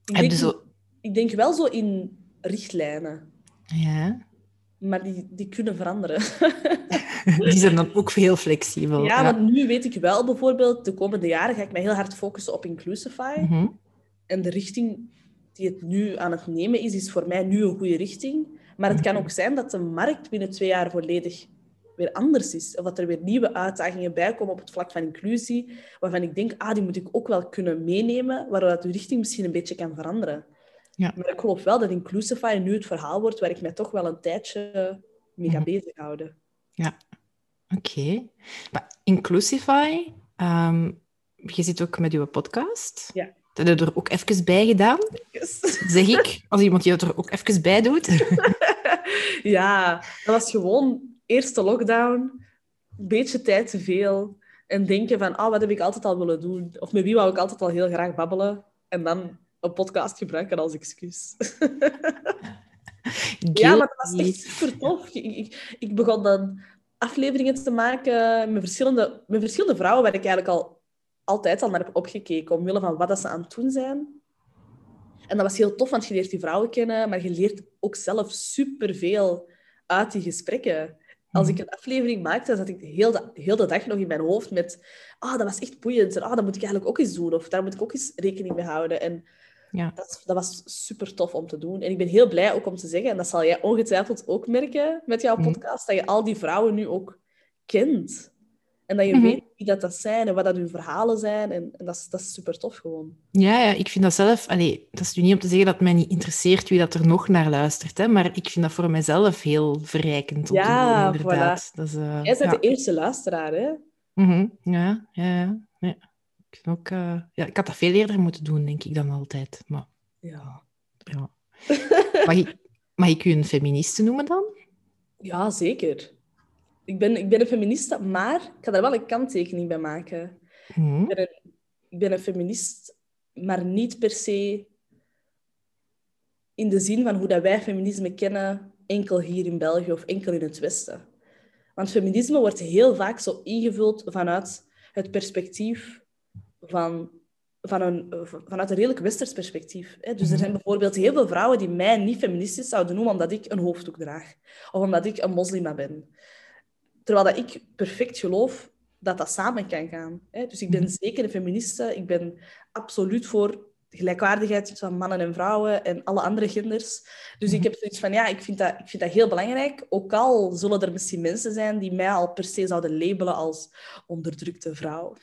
Ik denk, zo... ik denk wel zo in richtlijnen. Ja. Maar die, die kunnen veranderen. Die zijn dan ook heel flexibel. Ja, ja, want nu weet ik wel bijvoorbeeld, de komende jaren ga ik mij heel hard focussen op Inclusify. Mm-hmm. En de richting die het nu aan het nemen is, is voor mij nu een goede richting. Maar het mm-hmm. kan ook zijn dat de markt binnen twee jaar volledig... weer anders is. Of dat er weer nieuwe uitdagingen bij komen op het vlak van inclusie, waarvan ik denk, ah, die moet ik ook wel kunnen meenemen, waardoor de richting misschien een beetje kan veranderen. Ja. Maar ik geloof wel dat Inclusify nu het verhaal wordt waar ik mij toch wel een tijdje mee ga mm-hmm. bezighouden. Ja, oké. Okay. Maar Inclusify, um, je zit ook met je podcast. Ja. Dat heb je er ook even bij gedaan. Yes. Zeg ik, als iemand je er ook even bij doet. Ja, dat was gewoon... Eerste lockdown, een beetje tijd te veel. En denken van, ah, oh, wat heb ik altijd al willen doen? Of met wie wou ik altijd al heel graag babbelen? En dan een podcast gebruiken als excuus. Ja, maar dat was echt super tof. Ik, ik, ik begon dan afleveringen te maken met verschillende, met verschillende vrouwen... waar ik eigenlijk al altijd al naar heb opgekeken... omwille van wat dat ze aan het doen zijn. En dat was heel tof, want je leert die vrouwen kennen... maar je leert ook zelf superveel uit die gesprekken... Als ik een aflevering maakte, zat ik heel de, heel de dag nog in mijn hoofd met... Ah, oh, dat was echt boeiend. En ah, oh, dat moet ik eigenlijk ook eens doen. Of daar moet ik ook eens rekening mee houden. En ja. dat, dat was super tof om te doen. En ik ben heel blij ook om te zeggen... En dat zal jij ongetwijfeld ook merken met jouw mm-hmm. podcast... Dat je al die vrouwen nu ook kent. En dat je mm-hmm. weet wie dat, dat zijn en wat dat hun verhalen zijn. En, en dat, is, dat is super tof gewoon. Ja, ja, ik vind dat zelf... Allee, dat is nu niet om te zeggen dat het mij niet interesseert wie dat er nog naar luistert. Hè, maar ik vind dat voor mezelf heel verrijkend. Om ja, te doen, inderdaad. Voilà. Dat is, uh, jij bent ja. de eerste luisteraar, hè? Mm-hmm. Ja, ja, ja. ja. Ik, ook, uh, ja, ik had dat veel eerder moeten doen, denk ik, dan altijd. Maar, ja. ja. mag, ik, mag ik u een feministe noemen dan? Ja, zeker. Ik ben, ik ben een feministe, maar ik ga daar wel een kanttekening bij maken. Mm. Ik, ben een, ik ben een feminist, maar niet per se in de zin van hoe dat wij feminisme kennen, enkel hier in België of enkel in het Westen. Want feminisme wordt heel vaak zo ingevuld vanuit het perspectief van, van een, vanuit een redelijk Westers perspectief. Hè? Dus mm. er zijn bijvoorbeeld heel veel vrouwen die mij niet feministisch zouden noemen omdat ik een hoofddoek draag of omdat ik een moslima ben. Terwijl dat ik perfect geloof dat dat samen kan gaan. Dus ik ben zeker een feministe. Ik ben absoluut voor gelijkwaardigheid tussen mannen en vrouwen en alle andere genders. Dus ik heb zoiets van, ja, ik vind dat, ik vind dat heel belangrijk. Ook al zullen er misschien mensen zijn die mij al per se zouden labelen als onderdrukte vrouw.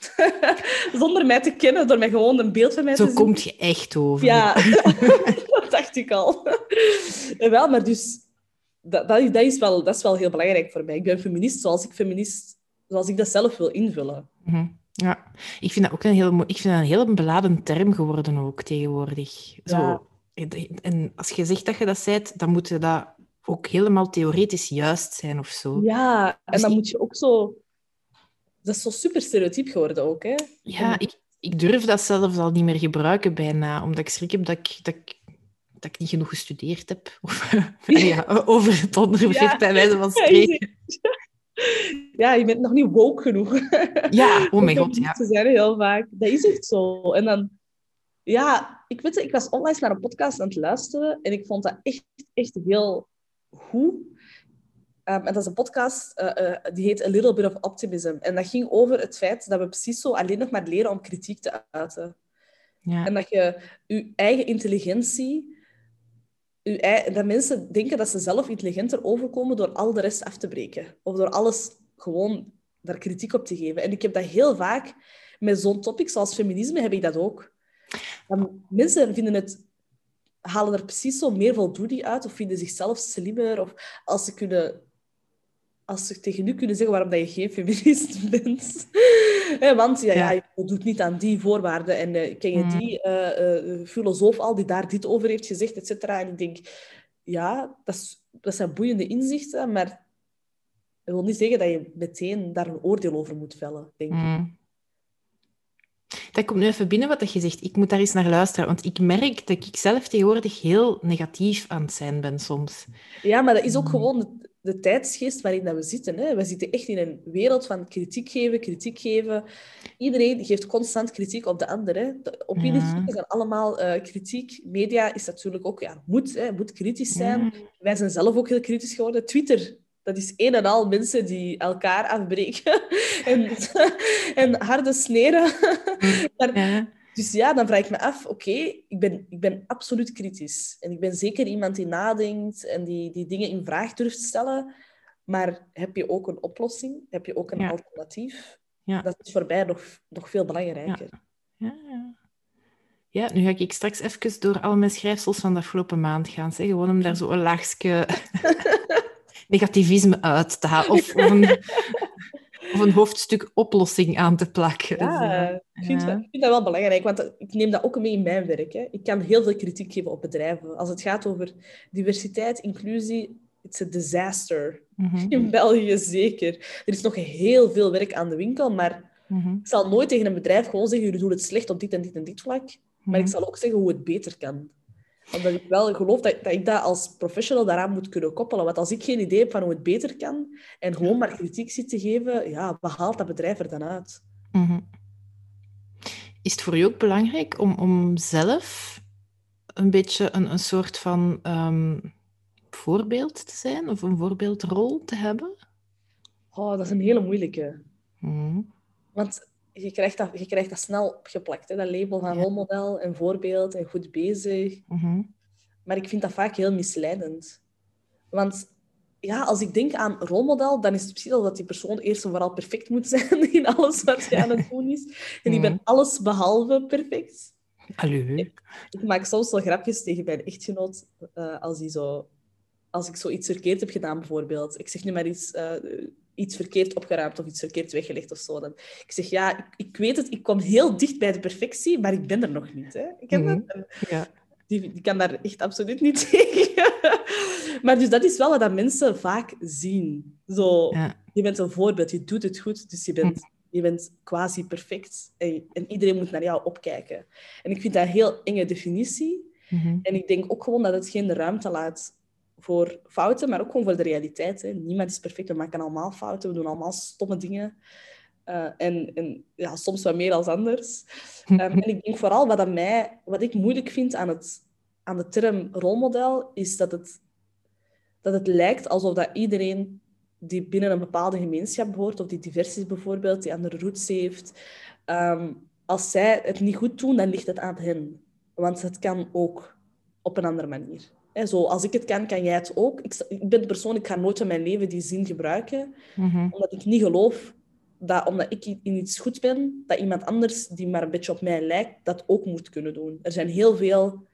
Zonder mij te kennen, door mij gewoon een beeld van mij Zo te zien. Zo komt je echt over. Ja, dat dacht ik al. Wel, maar dus... Dat, dat, dat, is wel, dat is wel heel belangrijk voor mij. Ik ben feminist zoals ik, feminist, zoals ik dat zelf wil invullen. Mm-hmm. Ja, ik vind dat ook een heel, ik vind dat een heel beladen term geworden ook tegenwoordig. Ja. Zo. En als je zegt dat je dat bent, dan moet je dat ook helemaal theoretisch juist zijn of zo. Ja, dus en dan ik... moet je ook zo... Dat is zo super stereotyp geworden ook, hè? Ja, en... ik, ik durf dat zelfs al niet meer gebruiken bijna, omdat ik schrik heb dat ik... Dat ik... dat ik niet genoeg gestudeerd heb. Of, ja, over het onderwerp, ja. bij wijze van spreken. Ja, je bent nog niet woke genoeg. Ja, oh mijn god, ja. Ze zijn heel vaak. Dat is echt zo. En dan... Ja, ik weet het, ik was onlangs naar een podcast aan het luisteren en ik vond dat echt, echt heel goed. Um, en dat is een podcast, uh, uh, die heet A Little Bit of Optimism. En dat ging over het feit dat we precies zo alleen nog maar leren om kritiek te uiten. Ja. En dat je je eigen intelligentie... Je, dat mensen denken dat ze zelf intelligenter overkomen door al de rest af te breken. Of door alles gewoon daar kritiek op te geven. En ik heb dat heel vaak met zo'n topic zoals feminisme, heb ik dat ook. En mensen vinden het, halen er precies zo meer voldoening uit of vinden zichzelf slimmer. Of als ze, kunnen, als ze tegen u kunnen zeggen waarom dat je geen feminist bent... Want ja, ja, je doet niet aan die voorwaarden. En uh, ken je die uh, uh, filosoof al die daar dit over heeft gezegd, et cetera. En ik denk, ja, dat, is, dat zijn boeiende inzichten, maar dat wil niet zeggen dat je meteen daar een oordeel over moet vellen, denk ik. Mm. Dat komt nu even binnen wat je zegt. Ik moet daar eens naar luisteren, want ik merk dat ik zelf tegenwoordig heel negatief aan het zijn ben soms. Ja, maar dat is ook gewoon de, de tijdsgeest waarin dat we zitten. Hè. We zitten echt in een wereld van kritiek geven, kritiek geven. Iedereen geeft constant kritiek op de ander. Hè. De opinies ja. zijn allemaal uh, kritiek. Media is natuurlijk ook, ja, moet, hè, moet kritisch zijn. Ja. Wij zijn zelf ook heel kritisch geworden. Twitter. Dat is een en al mensen die elkaar afbreken en, en harde sneren. Maar, ja. Dus ja, dan vraag ik me af, oké, okay, ik, ben, ik ben absoluut kritisch. En ik ben zeker iemand die nadenkt en die, die dingen in vraag durft stellen. Maar heb je ook een oplossing? Heb je ook een ja. alternatief? Ja. Dat is voor mij nog, nog veel belangrijker. Ja. Ja, ja. Ja, nu ga ik straks even door al mijn schrijfsels van de afgelopen maand gaan. Zeg. Gewoon om daar zo een laagje... negativisme uit te halen of, of een hoofdstuk oplossing aan te plakken. Ja, ik vind, ja. Dat, ik vind dat wel belangrijk, want ik neem dat ook mee in mijn werk. Hè. Ik kan heel veel kritiek geven op bedrijven. Als het gaat over diversiteit, inclusie, it's a disaster. Mm-hmm. In België zeker. Er is nog heel veel werk aan de winkel, maar mm-hmm. ik zal nooit tegen een bedrijf gewoon zeggen, jullie doen het slecht op dit en dit en dit vlak. Mm-hmm. Maar ik zal ook zeggen hoe het beter kan. Omdat ik wel geloof dat, dat ik dat als professional daaraan moet kunnen koppelen. Want als ik geen idee heb van hoe het beter kan en gewoon maar kritiek zit te geven, ja, wat haalt dat bedrijf er dan uit? Mm-hmm. Is het voor u ook belangrijk om, om zelf een beetje een, een soort van um, voorbeeld te zijn of een voorbeeldrol te hebben? Oh, dat is een hele moeilijke. Mm-hmm. Want... Je krijgt, dat, je krijgt dat snel opgeplakt, hè? Dat label van rolmodel en voorbeeld en goed bezig. Mm-hmm. Maar ik vind dat vaak heel misleidend. Want ja, als ik denk aan rolmodel, dan is het precies al dat die persoon eerst en vooral perfect moet zijn in alles wat hij aan het doen is. En ik ben alles behalve perfect. Allee. Ik, ik maak soms wel grapjes tegen mijn echtgenoot uh, als, die zo, als ik zoiets verkeerd heb gedaan, bijvoorbeeld. Ik zeg nu maar iets... Uh, iets verkeerd opgeruimd of iets verkeerd weggelegd of zo. Dan, ik zeg, ja, ik, ik weet het, ik kom heel dicht bij de perfectie, maar ik ben er nog niet. Hè. Ik heb mm-hmm. dat, ja. die, die kan daar echt absoluut niet tegen. Maar dus dat is wel wat mensen vaak zien. Zo, ja. Je bent een voorbeeld, je doet het goed, dus je bent, je bent quasi perfect. En, en iedereen moet naar jou opkijken. En ik vind dat een heel enge definitie. Mm-hmm. En ik denk ook gewoon dat het geen ruimte laat... voor fouten, maar ook gewoon voor de realiteit. Hè. Niemand is perfect, we maken allemaal fouten, we doen allemaal stomme dingen. Uh, en en ja, soms wat meer dan anders. Um, en ik denk vooral wat, aan mij, wat ik moeilijk vind aan, het, aan de term rolmodel, is dat het, dat het lijkt alsof dat iedereen die binnen een bepaalde gemeenschap hoort, of die divers is bijvoorbeeld, die andere roots heeft, um, als zij het niet goed doen, dan ligt het aan hen. Want het kan ook op een andere manier. He, zo, als ik het kan, kan jij het ook. Ik, ik ben de persoon, ik ga nooit in mijn leven die zin gebruiken. Mm-hmm. Omdat ik niet geloof dat omdat ik in iets goed ben, dat iemand anders die maar een beetje op mij lijkt, dat ook moet kunnen doen. Er zijn heel veel,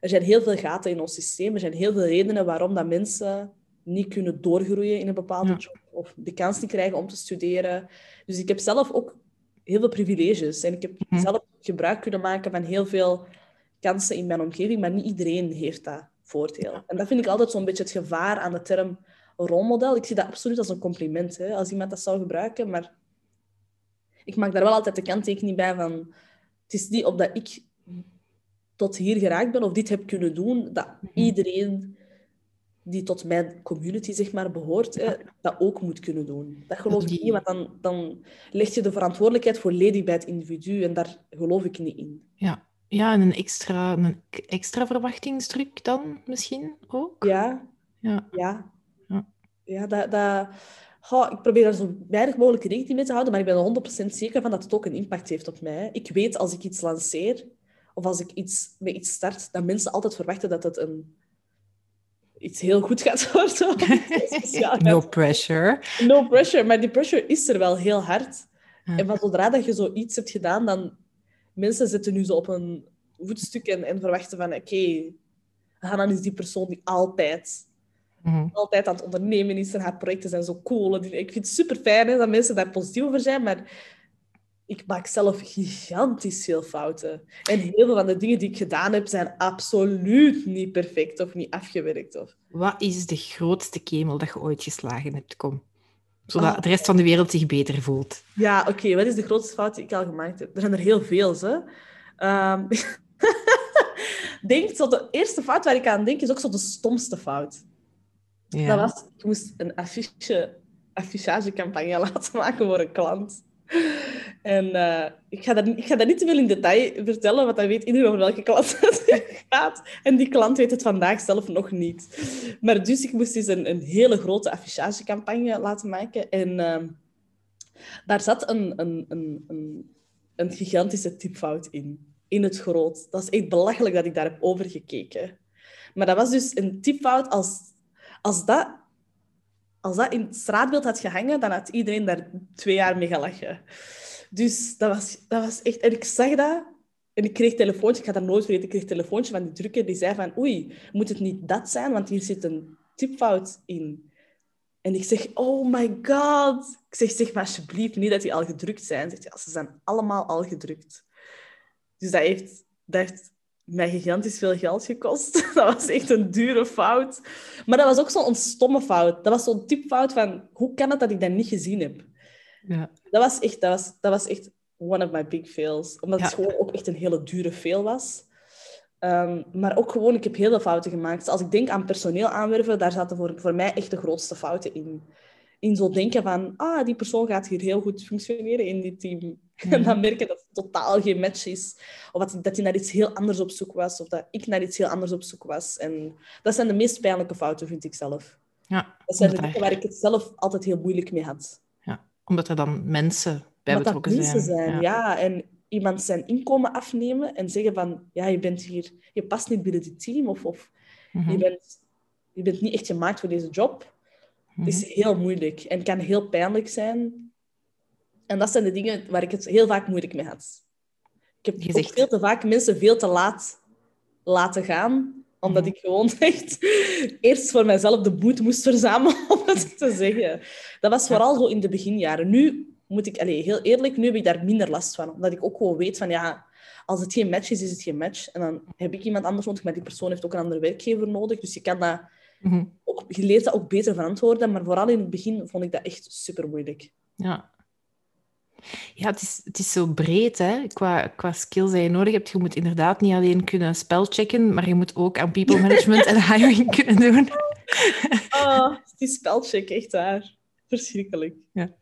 er zijn heel veel gaten in ons systeem. Er zijn heel veel redenen waarom dat mensen niet kunnen doorgroeien in een bepaalde ja. job. Of de kans niet krijgen om te studeren. Dus ik heb zelf ook heel veel privileges. En ik heb mm-hmm. zelf gebruik kunnen maken van heel veel kansen in mijn omgeving. Maar niet iedereen heeft dat. Ja. En dat vind ik altijd zo'n beetje het gevaar aan de term rolmodel. Ik zie dat absoluut als een compliment, hè, als iemand dat zou gebruiken. Maar ik maak daar wel altijd de kanttekening bij van... Het is niet omdat ik tot hier geraakt ben of dit heb kunnen doen, dat iedereen die tot mijn community zeg maar, behoort, hè, dat ook moet kunnen doen. Dat geloof ik niet, want dan, dan leg je de verantwoordelijkheid volledig bij het individu. En daar geloof ik niet in. Ja. Ja, en een extra, een extra verwachtingsdruk dan misschien ook? Ja, ja. ja. ja. ja dat, dat... Goh, ik probeer daar zo weinig mogelijk rekening mee te houden, maar ik ben er honderd procent zeker van dat het ook een impact heeft op mij. Ik weet als ik iets lanceer of als ik iets, met iets start, dat mensen altijd verwachten dat het een... iets heel goed gaat worden. No pressure. No pressure, maar die pressure is er wel heel hard. Ja. En van zodra dat je zoiets hebt gedaan, dan... Mensen zitten nu zo op een voetstuk en, en verwachten van... Oké, okay, Hanan is die persoon die altijd, mm-hmm. altijd aan het ondernemen is. En haar projecten zijn zo cool. En ik vind het super fijn dat mensen daar positief over zijn. Maar ik maak zelf gigantisch veel fouten. En heel veel van de dingen die ik gedaan heb, zijn absoluut niet perfect of niet afgewerkt. Of... Wat is de grootste kemel dat je ooit geslagen hebt? Kom. Zodat ah. de rest van de wereld zich beter voelt. Ja, oké. Okay. Wat is de grootste fout die ik al gemaakt heb? Er zijn er heel veel, hè. Um... denk, zo de eerste fout waar ik aan denk, is ook zo de stomste fout. Ja. Dat was, ik moest een affiche, affichagecampagne laten maken voor een klant. En uh, ik, ga daar, ik ga daar niet te veel in detail vertellen, want dan weet iedereen over welke klant het gaat. En die klant weet het vandaag zelf nog niet. Maar dus ik moest eens een, een hele grote affichagecampagne laten maken. En uh, daar zat een, een, een, een, een gigantische typfout in. In het groot. Dat is echt belachelijk dat ik daar heb overgekeken. Maar dat was dus een typfout als... Als dat, als dat in het straatbeeld had gehangen, dan had iedereen daar twee jaar mee gelachen. Dus dat was, dat was echt... En ik zag dat en ik kreeg telefoontje. Ik ga dat nooit vergeten. Ik kreeg telefoontje van die drukker die zei van... Oei, moet het niet dat zijn? Want hier zit een typfout in. En ik zeg... Oh my god. Ik zeg, zeg maar alsjeblieft niet dat die al gedrukt zijn. Zegt hij, ze zijn allemaal al gedrukt. Dus dat heeft... Dat heeft mij gigantisch veel geld gekost. Dat was echt een dure fout. Maar dat was ook zo'n stomme fout. Dat was zo'n typfout van... Hoe kan het dat ik dat niet gezien heb? Ja. Dat was echt... Dat was, dat was echt one of my big fails. Omdat ja. het gewoon ook echt een hele dure fail was. Um, maar ook gewoon... Ik heb heel veel fouten gemaakt. Als ik denk aan personeel aanwerven... Daar zaten voor, voor mij echt de grootste fouten in. In zo denken van... Ah, die persoon gaat hier heel goed functioneren in dit team. En dan merk je dat het totaal geen match is. Of dat hij naar iets heel anders op zoek was. Of dat ik naar iets heel anders op zoek was. En dat zijn de meest pijnlijke fouten, vind ik zelf. Ja, dat zijn de dingen waar ik het zelf altijd heel moeilijk mee had. Ja, omdat er dan mensen bij omdat betrokken mensen zijn. zijn. Ja. ja, en iemand zijn inkomen afnemen en zeggen van... Ja, je bent hier... Je past niet binnen dit team. Of, of mm-hmm. je, bent, je bent niet echt gemaakt voor deze job. Mm-hmm. Het is heel moeilijk en kan heel pijnlijk zijn... En dat zijn de dingen waar ik het heel vaak moeilijk mee had. Ik heb ook veel te vaak mensen veel te laat laten gaan. Omdat mm-hmm. ik gewoon echt eerst voor mezelf de boet moest verzamelen, om het te zeggen. Dat was vooral zo in de beginjaren. Nu moet ik, allez, heel eerlijk, nu heb ik daar minder last van. Omdat ik ook gewoon weet van, ja, als het geen match is, is het geen match. En dan heb ik iemand anders nodig, maar die persoon heeft ook een andere werkgever nodig. Dus je kan dat mm-hmm. ook, je leert dat ook beter verantwoorden. Maar vooral in het begin vond ik dat echt super moeilijk. Ja. Ja, het is, het is zo breed, hè? Qua, qua skills die je nodig hebt. Je moet inderdaad niet alleen kunnen spelchecken, maar je moet ook aan people management en hiring kunnen doen. Oh, die spelcheck, echt waar. Verschrikkelijk. Ja.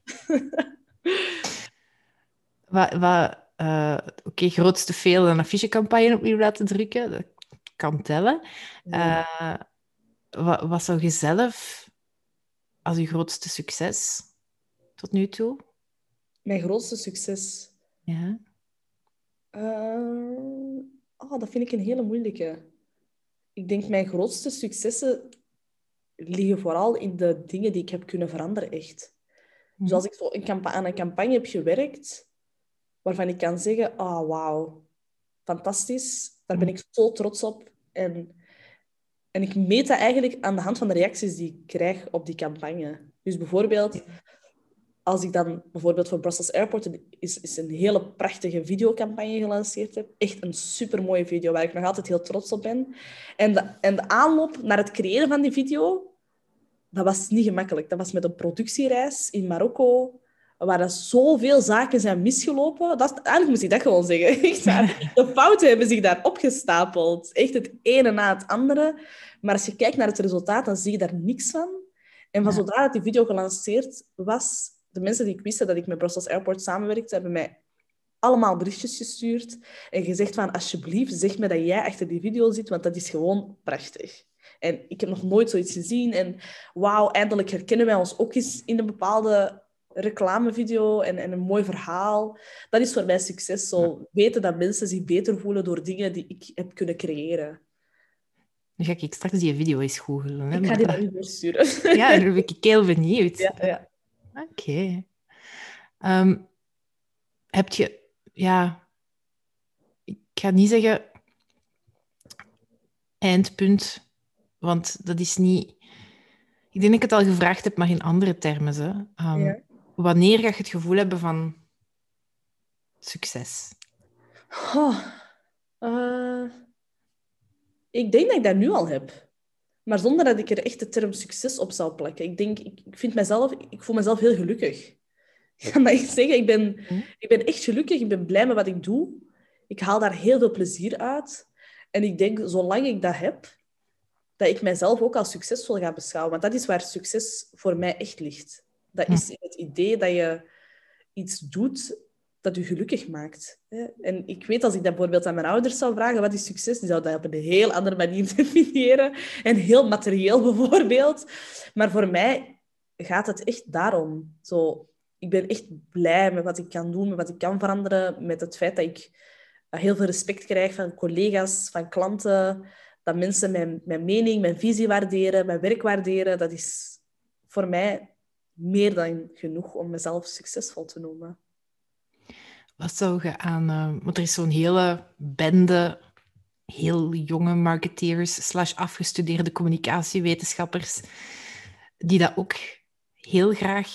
wat, wat, uh, Oké, okay, grootste fail een affichecampagne op je laten drukken. Dat kan tellen. Uh, wat, wat zou je zelf als je grootste succes tot nu toe... Mijn grootste succes? Ja. Uh, oh, dat vind ik een hele moeilijke. Ik denk mijn grootste successen liggen vooral in de dingen die ik heb kunnen veranderen, echt. Mm. Dus als ik zo een campa- aan een campagne heb gewerkt, waarvan ik kan zeggen, oh, wauw, fantastisch, daar ben ik zo trots op. En, en ik meet dat eigenlijk aan de hand van de reacties die ik krijg op die campagne. Dus bijvoorbeeld... Als ik dan bijvoorbeeld voor Brussels Airport is, is een hele prachtige videocampagne gelanceerd heb. Echt een supermooie video waar ik nog altijd heel trots op ben. En de, en de aanloop naar het creëren van die video, dat was niet gemakkelijk. Dat was met een productiereis in Marokko, waar er zoveel zaken zijn misgelopen. Dat, eigenlijk moest ik dat gewoon zeggen. Echt, de fouten hebben zich daar opgestapeld. Echt het ene na het andere. Maar als je kijkt naar het resultaat, dan zie je daar niks van. En van zodra dat die video gelanceerd was... De mensen die ik wisten dat ik met Brussels Airport samenwerkte, hebben mij allemaal berichtjes gestuurd en gezegd van, alsjeblieft, zeg me dat jij achter die video zit, want dat is gewoon prachtig. En ik heb nog nooit zoiets gezien. En wauw, eindelijk herkennen wij ons ook eens in een bepaalde reclamevideo en, en een mooi verhaal. Dat is voor mij succes. Zo weten dat mensen zich beter voelen door dingen die ik heb kunnen creëren. Nu ga ik straks die video eens googlen. Hè? Ik ga die dan doorsturen. Ja, daar ben ik heel benieuwd. Ja, ja. Oké. Okay. Um, heb je... Ja... Ik ga niet zeggen... Eindpunt. Want dat is niet... Ik denk dat ik het al gevraagd heb, maar in andere termen. Hè. Um, ja. Wanneer ga je het gevoel hebben van... succes? Oh, uh, ik denk dat ik dat nu al heb. Maar zonder dat ik er echt de term succes op zou plakken. Ik denk, ik, vind mezelf, ik voel mezelf heel gelukkig. Ik kan dat echt zeggen. Ik ben, ik ben echt gelukkig. Ik ben blij met wat ik doe. Ik haal daar heel veel plezier uit. En ik denk, zolang ik dat heb, dat ik mijzelf ook als succesvol ga beschouwen. Want dat is waar succes voor mij echt ligt. Dat is het idee dat je iets doet dat je gelukkig maakt. En ik weet, als ik dat bijvoorbeeld aan mijn ouders zou vragen, wat is succes? Die zouden dat op een heel andere manier definiëren. En heel materieel bijvoorbeeld. Maar voor mij gaat het echt daarom. Zo, ik ben echt blij met wat ik kan doen, met wat ik kan veranderen. Met het feit dat ik heel veel respect krijg van collega's, van klanten. Dat mensen mijn, mijn mening, mijn visie waarderen, mijn werk waarderen. Dat is voor mij meer dan genoeg om mezelf succesvol te noemen. Wat zou je aan... Uh, want er is zo'n hele bende heel jonge marketeers slash afgestudeerde communicatiewetenschappers die dat ook heel graag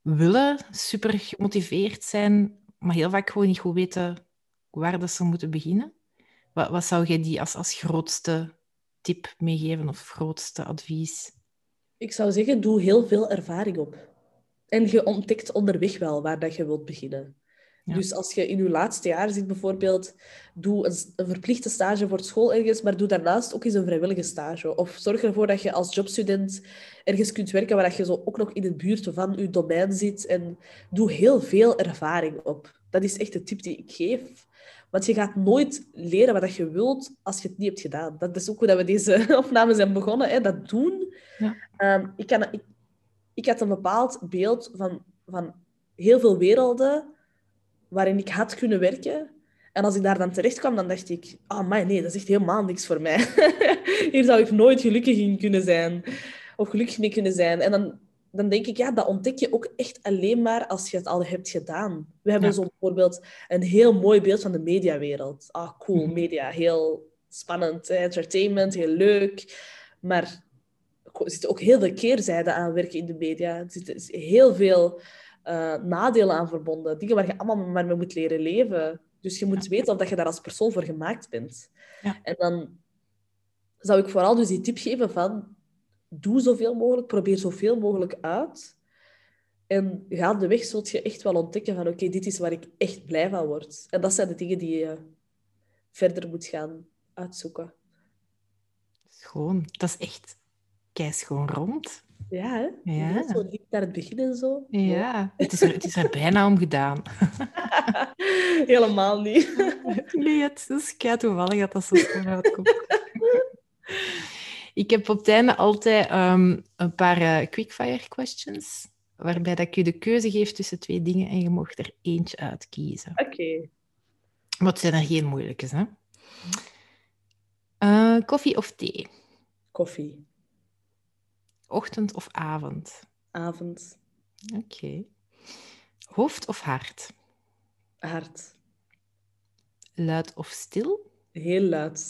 willen, super gemotiveerd zijn, maar heel vaak gewoon niet goed weten waar dat ze moeten beginnen. Wat, wat zou jij die als, als grootste tip meegeven of grootste advies? Ik zou zeggen, doe heel veel ervaring op. En je ontdekt onderweg wel waar dat je wilt beginnen. Ja. Dus als je in je laatste jaar zit bijvoorbeeld, doe een, een verplichte stage voor school ergens, maar doe daarnaast ook eens een vrijwillige stage. Of zorg ervoor dat je als jobstudent ergens kunt werken waar je zo ook nog in de buurt van je domein zit. En doe heel veel ervaring op. Dat is echt de tip die ik geef. Want je gaat nooit leren wat je wilt als je het niet hebt gedaan. Dat is ook hoe we deze opname zijn begonnen, hè? Dat doen. Ja. Um, ik, kan, ik, ik had een bepaald beeld van, van heel veel werelden waarin ik had kunnen werken. En als ik daar dan terecht kwam, dan dacht ik... Ah, maar nee, dat is echt helemaal niks voor mij. Hier zou ik nooit gelukkig in kunnen zijn. Of gelukkig mee kunnen zijn. En dan, dan denk ik, ja, dat ontdek je ook echt alleen maar als je het al hebt gedaan. We hebben ja. zo bijvoorbeeld een heel mooi beeld van de mediawereld. Ah, cool, media. Heel spannend. Hè? Entertainment, heel leuk. Maar er zitten ook heel veel keerzijden aan werken in de media. Er zitten heel veel... Uh, nadelen aan verbonden. Dingen waar je allemaal maar mee moet leren leven. Dus je moet ja. weten of dat je daar als persoon voor gemaakt bent. Ja. En dan zou ik vooral dus die tip geven van... Doe zoveel mogelijk, probeer zoveel mogelijk uit. En gaandeweg zult je echt wel ontdekken van... Oké, okay, dit is waar ik echt blij van word. En dat zijn de dingen die je verder moet gaan uitzoeken. Schoon. Dat is echt keischoon rond. Ja, hè? Ja. Ja, zo liep naar het begin en zo. Ja, het is er, het is er bijna om gedaan. Helemaal niet. Nee, het is kei toevallig dat dat zo schoon uitkomt. Ik heb op het einde altijd um, een paar uh, quickfire questions, waarbij dat ik je de keuze geef tussen twee dingen en je mag er eentje uitkiezen. Oké. Okay. Maar het zijn er geen moeilijke, hè? Uh, koffie of thee? Koffie. Ochtend of avond? Avond. Oké. Okay. Hoofd of hart? Hart. Luid of stil? Heel luid.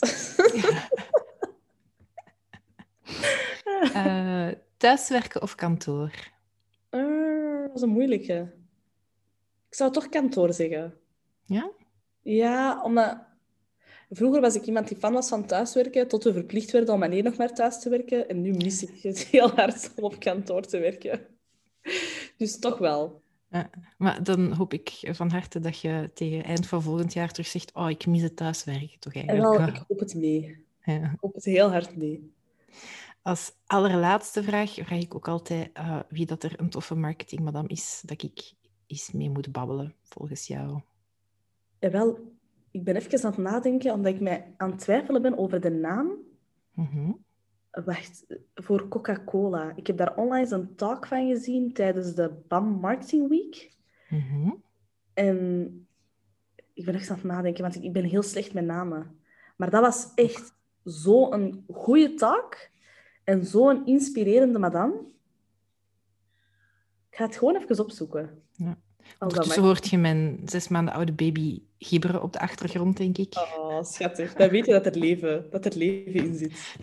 Ja. uh, thuiswerken of kantoor? Uh, dat is een moeilijke. Ik zou toch kantoor zeggen. Ja? Ja, omdat... Vroeger was ik iemand die fan was van thuiswerken, tot we verplicht werden om alleen nog maar thuis te werken. En nu mis ik het heel hard om op kantoor te werken. Dus toch wel. Ja, maar dan hoop ik van harte dat je tegen eind van volgend jaar terug zegt oh, ik mis het thuiswerken toch eigenlijk. En wel, ik hoop het mee. Ja. Ik hoop het heel hard mee. Als allerlaatste vraag vraag ik ook altijd uh, wie dat er een toffe marketingmadame is, dat ik eens mee moet babbelen, volgens jou. Ja, wel... Ik ben even aan het nadenken, omdat ik mij aan het twijfelen ben over de naam. Mm-hmm. Wacht, voor Coca-Cola. Ik heb daar onlangs een talk van gezien tijdens de B A M Marketing Week. Mm-hmm. En ik ben even aan het nadenken, want ik ben heel slecht met namen. Maar dat was echt zo'n goede talk en zo'n inspirerende madame. Ik ga het gewoon even opzoeken. Ja. Ondertussen hoort je mijn zes maanden oude baby gibberen op de achtergrond, denk ik. Oh, schattig. Dan weet je dat er leven, dat er leven in zit.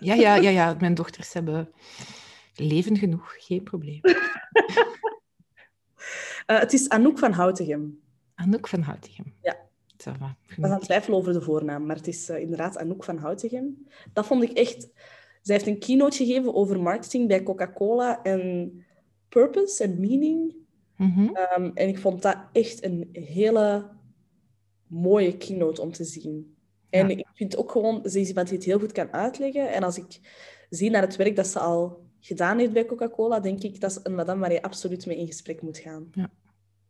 Ja, ja, ja, ja. Mijn dochters hebben leven genoeg. Geen probleem. uh, het is Anouk van Houtigen. Anouk van Houtigen. Ja. Zo, ik was aan het twijfelen over de voornaam, maar het is uh, inderdaad Anouk van Houtigen. Dat vond ik echt... Zij heeft een keynote gegeven over marketing bij Coca-Cola en purpose en meaning. Mm-hmm. Um, en ik vond dat echt een hele mooie keynote om te zien. En ja. ik vind ook gewoon, ze is iemand die het heel goed kan uitleggen. En als ik zie naar het werk dat ze al gedaan heeft bij Coca-Cola, denk ik dat is een madame waar je absoluut mee in gesprek moet gaan. Ja.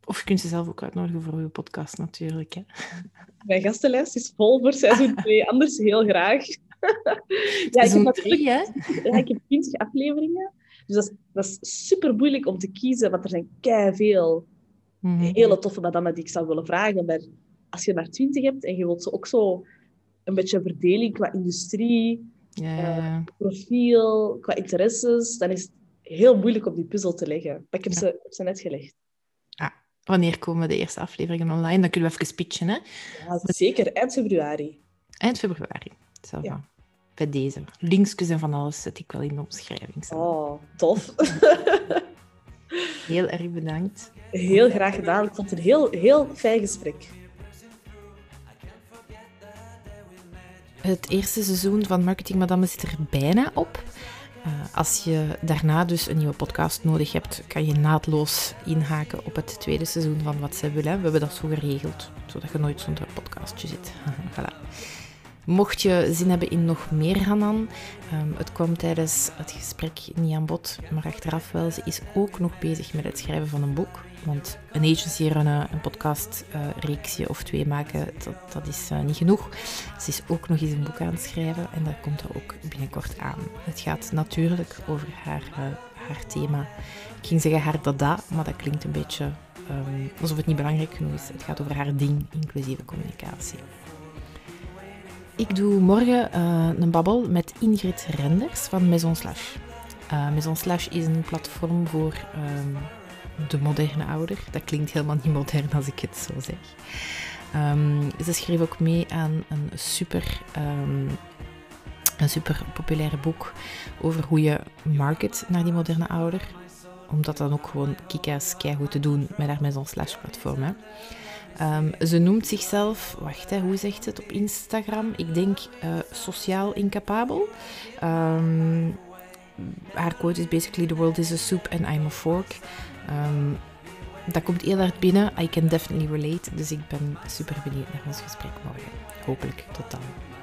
Of je kunt ze zelf ook uitnodigen voor je podcast natuurlijk. Hè? Mijn gastenlijst is vol voor seizoen twee, anders heel graag. Ja, ik heb natuurlijk, ja, ik heb twintig afleveringen. Dus dat is, dat is super moeilijk om te kiezen, want er zijn keiveel mm. hele toffe madammen die ik zou willen vragen. Maar als je maar twintig hebt en je wilt ze ook zo een beetje verdeling qua industrie, yeah. uh, profiel, qua interesses, dan is het heel moeilijk om die puzzel te leggen. Maar ik heb, ja. ze, ik heb ze net gelegd. Ah, wanneer komen de eerste afleveringen online? Dan kunnen we even pitchen, hè? Ja, zeker, eind februari. Eind februari. Zo, ja. Bij deze. Linkjes en van alles zet ik wel in de omschrijving. Zo. Oh, tof. Heel erg bedankt. Heel graag gedaan. Ik vond het een heel, heel fijn gesprek. Het eerste seizoen van Marketing Madame zit er bijna op. Als je daarna dus een nieuwe podcast nodig hebt, kan je naadloos inhaken op het tweede seizoen van Wat Zij Wil. We hebben dat zo geregeld, zodat je nooit zonder podcastje zit. Voilà. Mocht je zin hebben in nog meer Hanan, um, het kwam tijdens het gesprek niet aan bod, maar achteraf wel, ze is ook nog bezig met het schrijven van een boek. Want een agency runnen, een podcastreeksje uh, of twee maken, dat, dat is uh, niet genoeg. Ze is ook nog eens een boek aan het schrijven en daar komt dat ook binnenkort aan. Het gaat natuurlijk over haar, uh, haar thema. Ik ging zeggen haar dada, maar dat klinkt een beetje um, alsof het niet belangrijk genoeg is. Het gaat over haar ding, inclusieve communicatie. Ik doe morgen uh, een babbel met Ingrid Renders van Maison Slash. Uh, Maison Slash is een platform voor um, de moderne ouder. Dat klinkt helemaal niet modern als ik het zo zeg. Um, ze schreef ook mee aan een super, um, een super populaire boek over hoe je market naar die moderne ouder. Omdat dat ook gewoon kick-ass keigoed te doen met haar Maison Slash platform, hè. Um, ze noemt zichzelf, wacht, hè, hoe zegt ze het op Instagram? Ik denk uh, sociaal incapabel. Um, haar quote is basically, the world is a soup and I'm a fork. Um, dat komt heel hard binnen. I can definitely relate. Dus ik ben super benieuwd naar ons gesprek morgen. Hopelijk, tot dan.